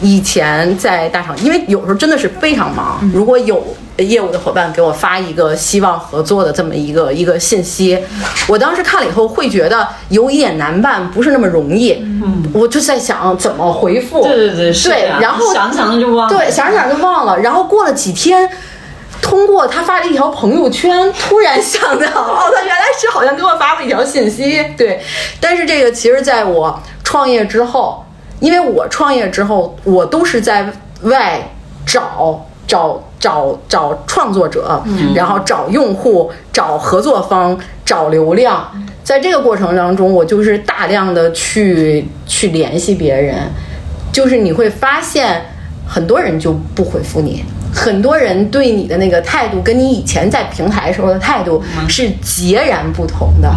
以前在大厂，因为有时候真的是非常忙，如果有业务的伙伴给我发一个希望合作的这么一个信息，我当时看了以后会觉得有一点难办，不是那么容易。我就在想怎么回复。对，是啊，然后想想就忘了。对，想想就忘了。然后过了几天，通过他发了一条朋友圈，突然想到，哦，他原来是好像给我发了一条信息。对，但是这个其实在我创业之后，因为我创业之后，我都是在外找创作者，然后找用户，找合作方，找流量。在这个过程当中，我就是大量的去联系别人，就是你会发现很多人就不回复你，很多人对你的那个态度跟你以前在平台时候的态度是截然不同的。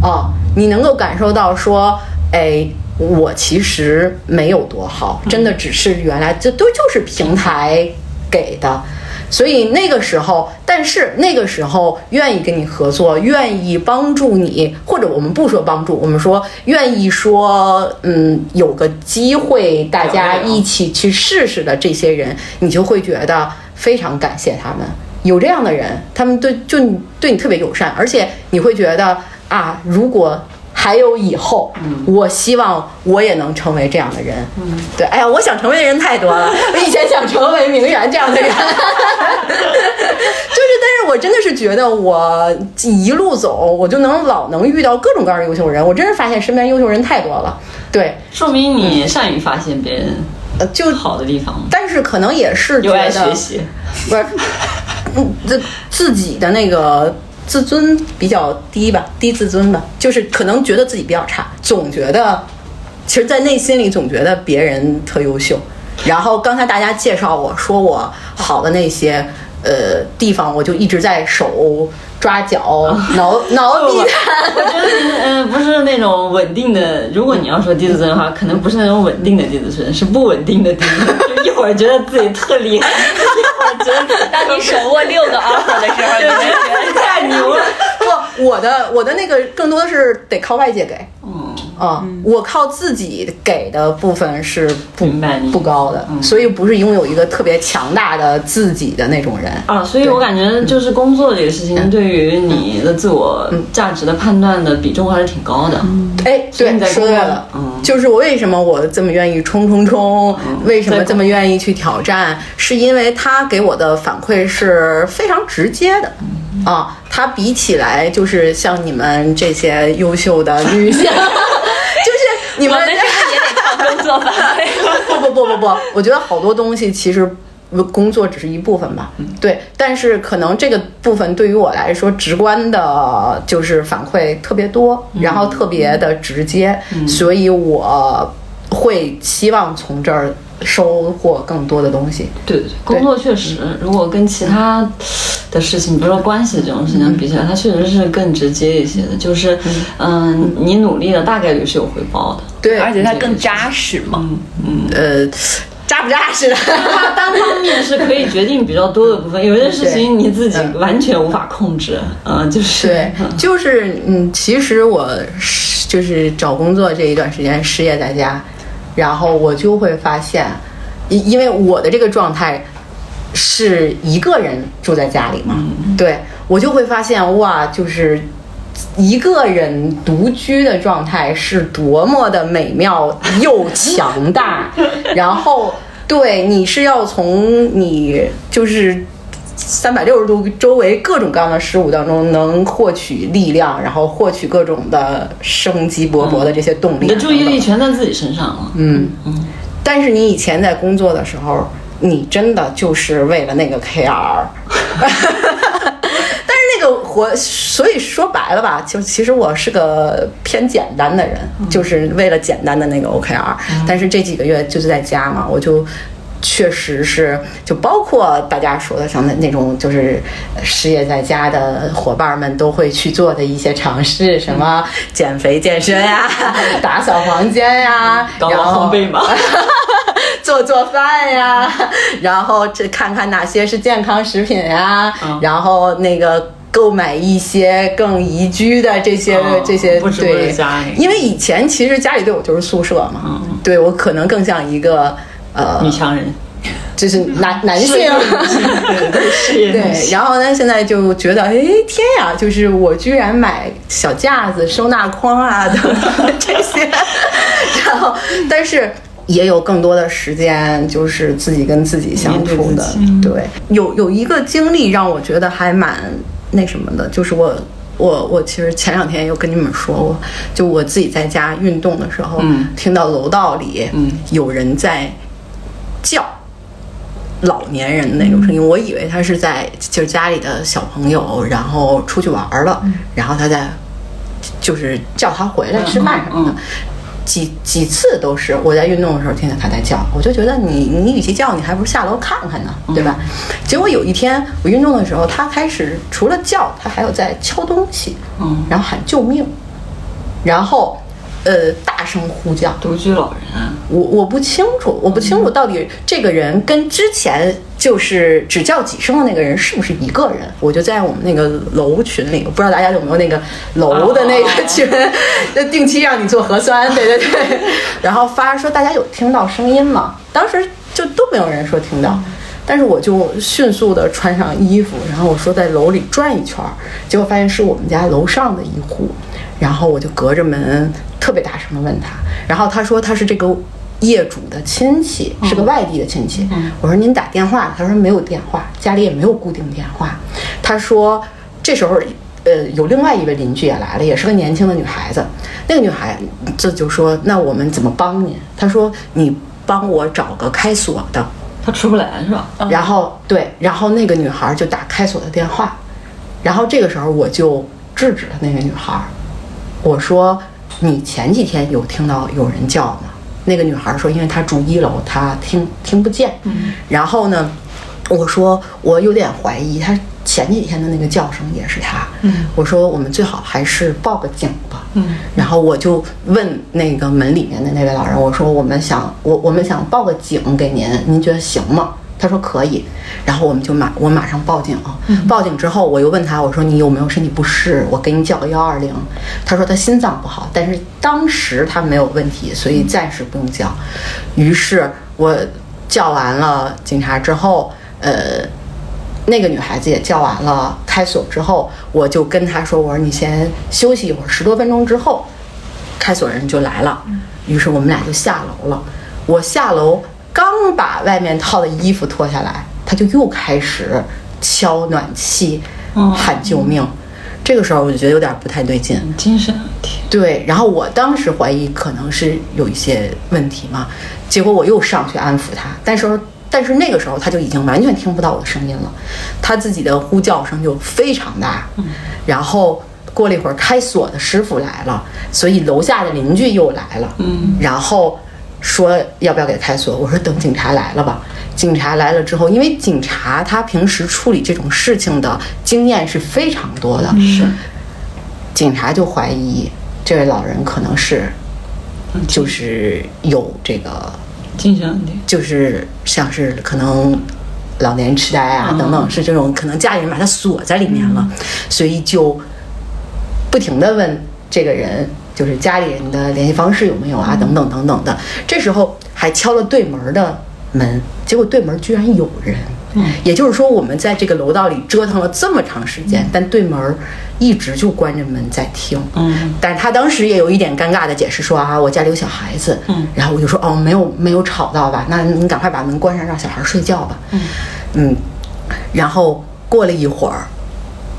哦，你能够感受到说，哎，我其实没有多好，真的只是原来这就是平台给的。所以那个时候，但是那个时候愿意跟你合作，愿意帮助你，或者我们不说帮助，我们说愿意说，有个机会大家一起去试试的这些人，你就会觉得非常感谢他们。有这样的人，他们对你特别友善，而且你会觉得啊，如果还有以后，我希望我也能成为这样的人。对，哎呀，我想成为的人太多了，我以前想成为名媛这样的人，就是，但是我真的是觉得我一路走，我就老能遇到各种各样的优秀人，我真是发现身边优秀人太多了。对，说明你善于发现别人就好的地方，但是可能也是有爱学习，不是，自己的那个。自尊比较低吧，低自尊吧，就是可能觉得自己比较差，总觉得，其实在内心里总觉得别人特优秀。然后刚才大家介绍我说我好的那些地方，我就一直在手抓脚挠地毯。我觉得不是那种稳定的，如果你要说低自尊的话，可能不是那种稳定的低自尊，是不稳定的低自尊。一会儿觉得自己特厉害，一会儿觉得当你手握6个 offer 的时候，你就觉得太牛了。不，我的那个更多的是得靠外界给，我靠自己给的部分是不高的，所以不是拥有一个特别强大的自己的那种人啊。所以我感觉就是工作这个事情，对于你的自我价值的判断的比重还是挺高的。哎，对，说对了，就是我为什么我这么愿意冲，为什么这么愿意去挑战，是因为他给我的反馈是非常直接的。他比起来就是像你们这些优秀的女性，就是你们也得靠工作吧？不，我觉得好多东西其实工作只是一部分吧。对，但是可能这个部分对于我来说，直观的就是反馈特别多，然后特别的直接，所以我会希望从这儿收获更多的东西。对，工作确实，如果跟其他的事情，比如说关系这种事情比起来，它确实是更直接一些的。就是，你努力的大概率是有回报的。对，而且它更扎实嘛。扎不扎实的，它单方面是可以决定比较多的部分，有些事情你自己完全无法控制。就是对，就是其实我就是找工作这一段时间失业在家，然后我就会发现，因为我的这个状态是一个人住在家里嘛，对，我就会发现哇，就是一个人独居的状态是多么的美妙又强大。然后对，你是要从你就是360度周围各种各样的事物当中能获取力量，然后获取各种的生机勃勃的这些动力。你的注意力全在自己身上了。但是你以前在工作的时候，你真的就是为了那个 KR。但是那个所以说白了吧，其实我是个偏简单的人，就是为了简单的那个 OKR。但是这几个月就是在家嘛，我就。确实是，就包括大家说的像那种就是失业在家的伙伴们都会去做的一些尝试，什么减肥健身呀、打扫房间呀、然后烘焙嘛，做饭呀，然后这看看哪些是健康食品呀，然后那个。购买一些更宜居的这些对，因为以前其实家里对我就是宿舍嘛，对我可能更像一个女强人，就是男性对，然后呢现在就觉得哎天呀，就是我居然买小架子收纳筐啊等等这些然后但是也有更多的时间就是自己跟自己相处的。对，有一个经历让我觉得还蛮那什么的，就是我其实前两天有跟你们说过，就我自己在家运动的时候，听到楼道里有人在叫老年人的那种声音，我以为他是在就是家里的小朋友然后出去玩了，然后他在就是叫他回来吃饭什么的。几次都是我在运动的时候听见他在叫，我就觉得你与其叫，你还不如下楼看看呢，对吧？结果有一天我运动的时候，他开始除了叫，他还有在敲东西，然后喊救命，然后大声呼叫，独居老人。我不清楚到底这个人跟之前就是只叫几声的那个人是不是一个人。我就在我们那个楼群里，我不知道大家有没有那个楼的那个群，定期让你做核酸，对对对。然后发说大家有听到声音吗？当时就都没有人说听到，但是我就迅速的穿上衣服，然后我说在楼里转一圈，结果发现是我们家楼上的一户，然后我就隔着门特别大声的问他，然后他说他是这个业主的亲戚，是个外地的亲戚。我说您打电话，他说没有电话，家里也没有固定电话。他说这时候有另外一位邻居也来了，也是个年轻的女孩子。那个女孩子就说那我们怎么帮您？他说你帮我找个开锁的。他出不来是吧？然后对，然后那个女孩就打开锁的电话，然后这个时候我就制止了那个女孩，我说你前几天有听到有人叫吗？那个女孩说因为她住一楼，她听不见。然后呢我说我有点怀疑她前几天的那个叫声也是她。我说我们最好还是报个警吧。然后我就问那个门里面的那位老人，我说我们想报个警给您，您觉得行吗？他说可以。然后我马上报警了。报警之后我又问他，我说你有没有身体不适，我给你叫个120。他说他心脏不好，但是当时他没有问题，所以暂时不用叫。于是我叫完了警察之后，那个女孩子也叫完了开锁之后，我就跟她说，我说你先休息一会儿，10多分钟之后开锁人就来了。于是我们俩就下楼了。我下楼刚把外面套的衣服脱下来，他就又开始敲暖气，喊救命。这个时候我就觉得有点不太对劲，精神问题。对，然后我当时怀疑可能是有一些问题嘛，结果我又上去安抚他，但是那个时候他就已经完全听不到我的声音了，他自己的呼叫声就非常大。然后过了一会儿，开锁的师傅来了，所以楼下的邻居又来了。然后说要不要给开锁，我说等警察来了吧。警察来了之后，因为警察他平时处理这种事情的经验是非常多的，是警察就怀疑这位老人可能是就是有这个精神问题，就是像是可能老年痴呆啊等等，是这种可能家里人把他锁在里面了，所以就不停地问这个人就是家里人的联系方式有没有啊等等等等的。这时候还敲了对门的门，结果对门居然有人。也就是说我们在这个楼道里折腾了这么长时间，但对门一直就关着门在听。但他当时也有一点尴尬的解释说啊，我家里有小孩子。然后我就说哦，没有吵到吧，那你赶快把门关上，让小孩睡觉吧。然后过了一会儿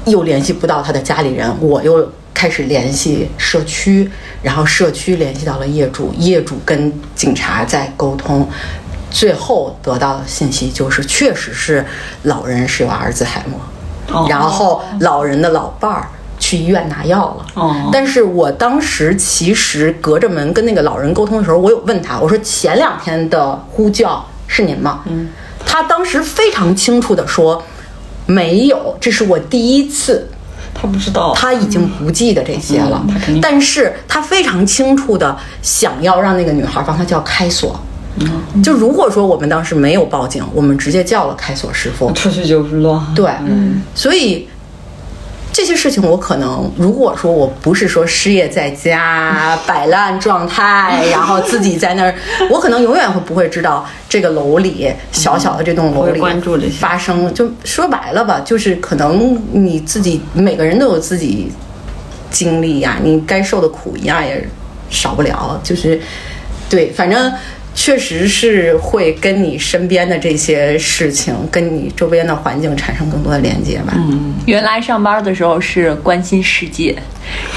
又联系不到他的家里人，我又开始联系社区，然后社区联系到了业主，业主跟警察在沟通，最后得到的信息就是确实是老人是有阿尔兹海默，然后老人的老伴儿去医院拿药了。但是我当时其实隔着门跟那个老人沟通的时候，我有问他，我说前两天的呼叫是您吗？他当时非常清楚的说没有，这是我第一次。他不知道，他已经不记得这些了。但是他非常清楚的想要让那个女孩帮他叫开锁。就如果说我们当时没有报警，我们直接叫了开锁师傅，出去就不知道。对，所以这些事情我可能，如果说我不是说失业在家摆烂状态，然后自己在那儿，我可能永远会不会知道这个楼里小小的这栋楼里发生。就说白了吧，就是可能你自己每个人都有自己经历呀，你该受的苦一样也少不了。就是对，反正确实是会跟你身边的这些事情，跟你周边的环境产生更多的连接吧。嗯，原来上班的时候是关心世界，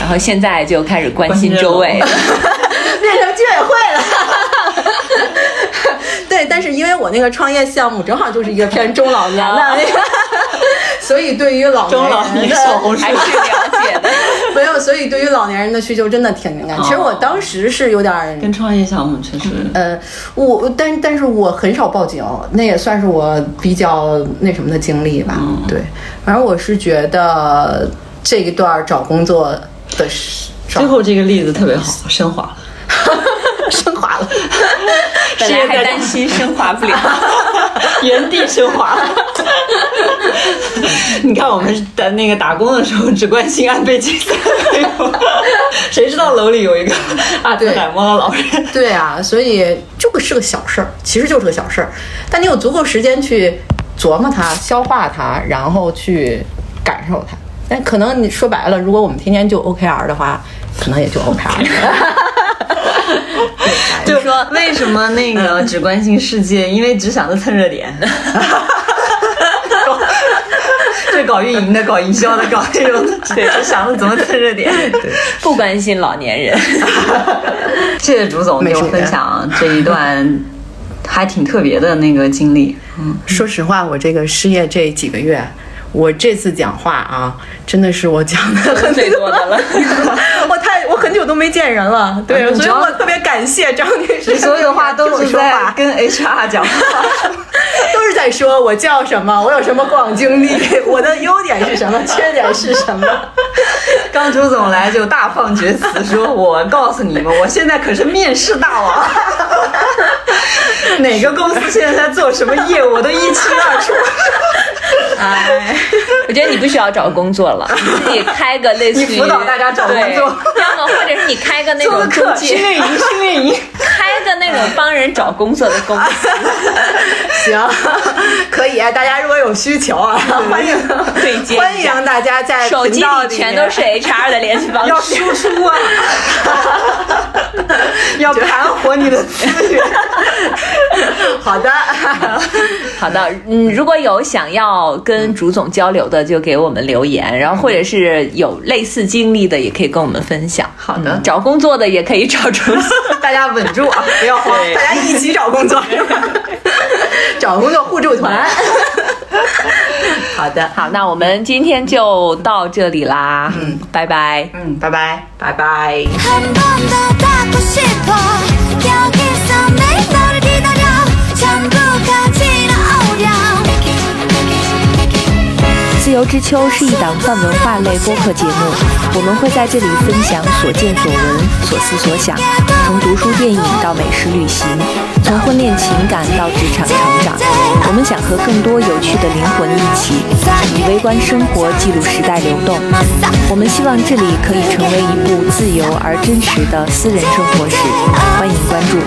然后现在就开始关心周围了，变成居委会了。对，但是因为我那个创业项目正好就是一个偏中老年的那个，所以对于老年人的还是了解的。没有，所以对于老年人的需求真的挺敏感。其实我当时是有点跟创业项目确实，但是我很少报警，那也算是我比较那什么的经历吧。嗯，对，反正我是觉得这一段找工作的最后这个例子特别好，升华了。升华了，本来还担心升华不了，原地升华了。你看我们在那个打工的时候只关心安倍晋三，谁知道楼里有一个阿兹海默的老人。 对啊，所以就是个小事儿，其实就是个小事儿，但你有足够时间去琢磨它、消化它，然后去感受它。但可能你说白了，如果我们天天就 OKR 的话，可能也就 OKR。就说为什么那个只关心世界，因为只想着蹭热点。这搞运营的，搞营销的，搞这种的，对，就想着怎么蹭热点，对，不关心老年人。谢谢竹总给我分享这一段还挺特别的那个经历。嗯，说实话，我这个失业这几个月，我这次讲话啊，真的是我讲的很最多的了。我很久都没见人了，对，所以我特别感谢张女士。你所有的话都是在跟 HR 讲话，都是在说我叫什么，我有什么过往经历，我的优点是什么，缺点是什么。刚朱总来就大放厥词，说我告诉你们，我现在可是面试大王，哪个公司现在在做什么业务，我都一清二楚。哎，我觉得你不需要找工作了，你自己开个类似于你辅导大家找工作，要么或者是你开个那种中介训练营，开个那种帮人找工作的公司。行，可以，大家如果有需求啊，欢迎大家在手机里全都是 HR 的联系方式，要输出啊，要盘活你的资源。好的，如果有想要跟竹总交流的，就给我们留言，然后或者是有类似经历的，也可以跟我们分享。好的，找工作的也可以找竹总，大家稳住啊，不要慌，大家一起找工作，找工作互助团。好的，好，那我们今天就到这里啦，拜拜，拜拜，拜拜。自由之秋是一档泛文化类播客节目，我们会在这里分享所见所闻、所思所想，从读书、电影到美食、旅行，从婚恋情感到职场成长。我们想和更多有趣的灵魂一起，以微观生活记录时代流动。我们希望这里可以成为一部自由而真实的私人生活史。欢迎关注。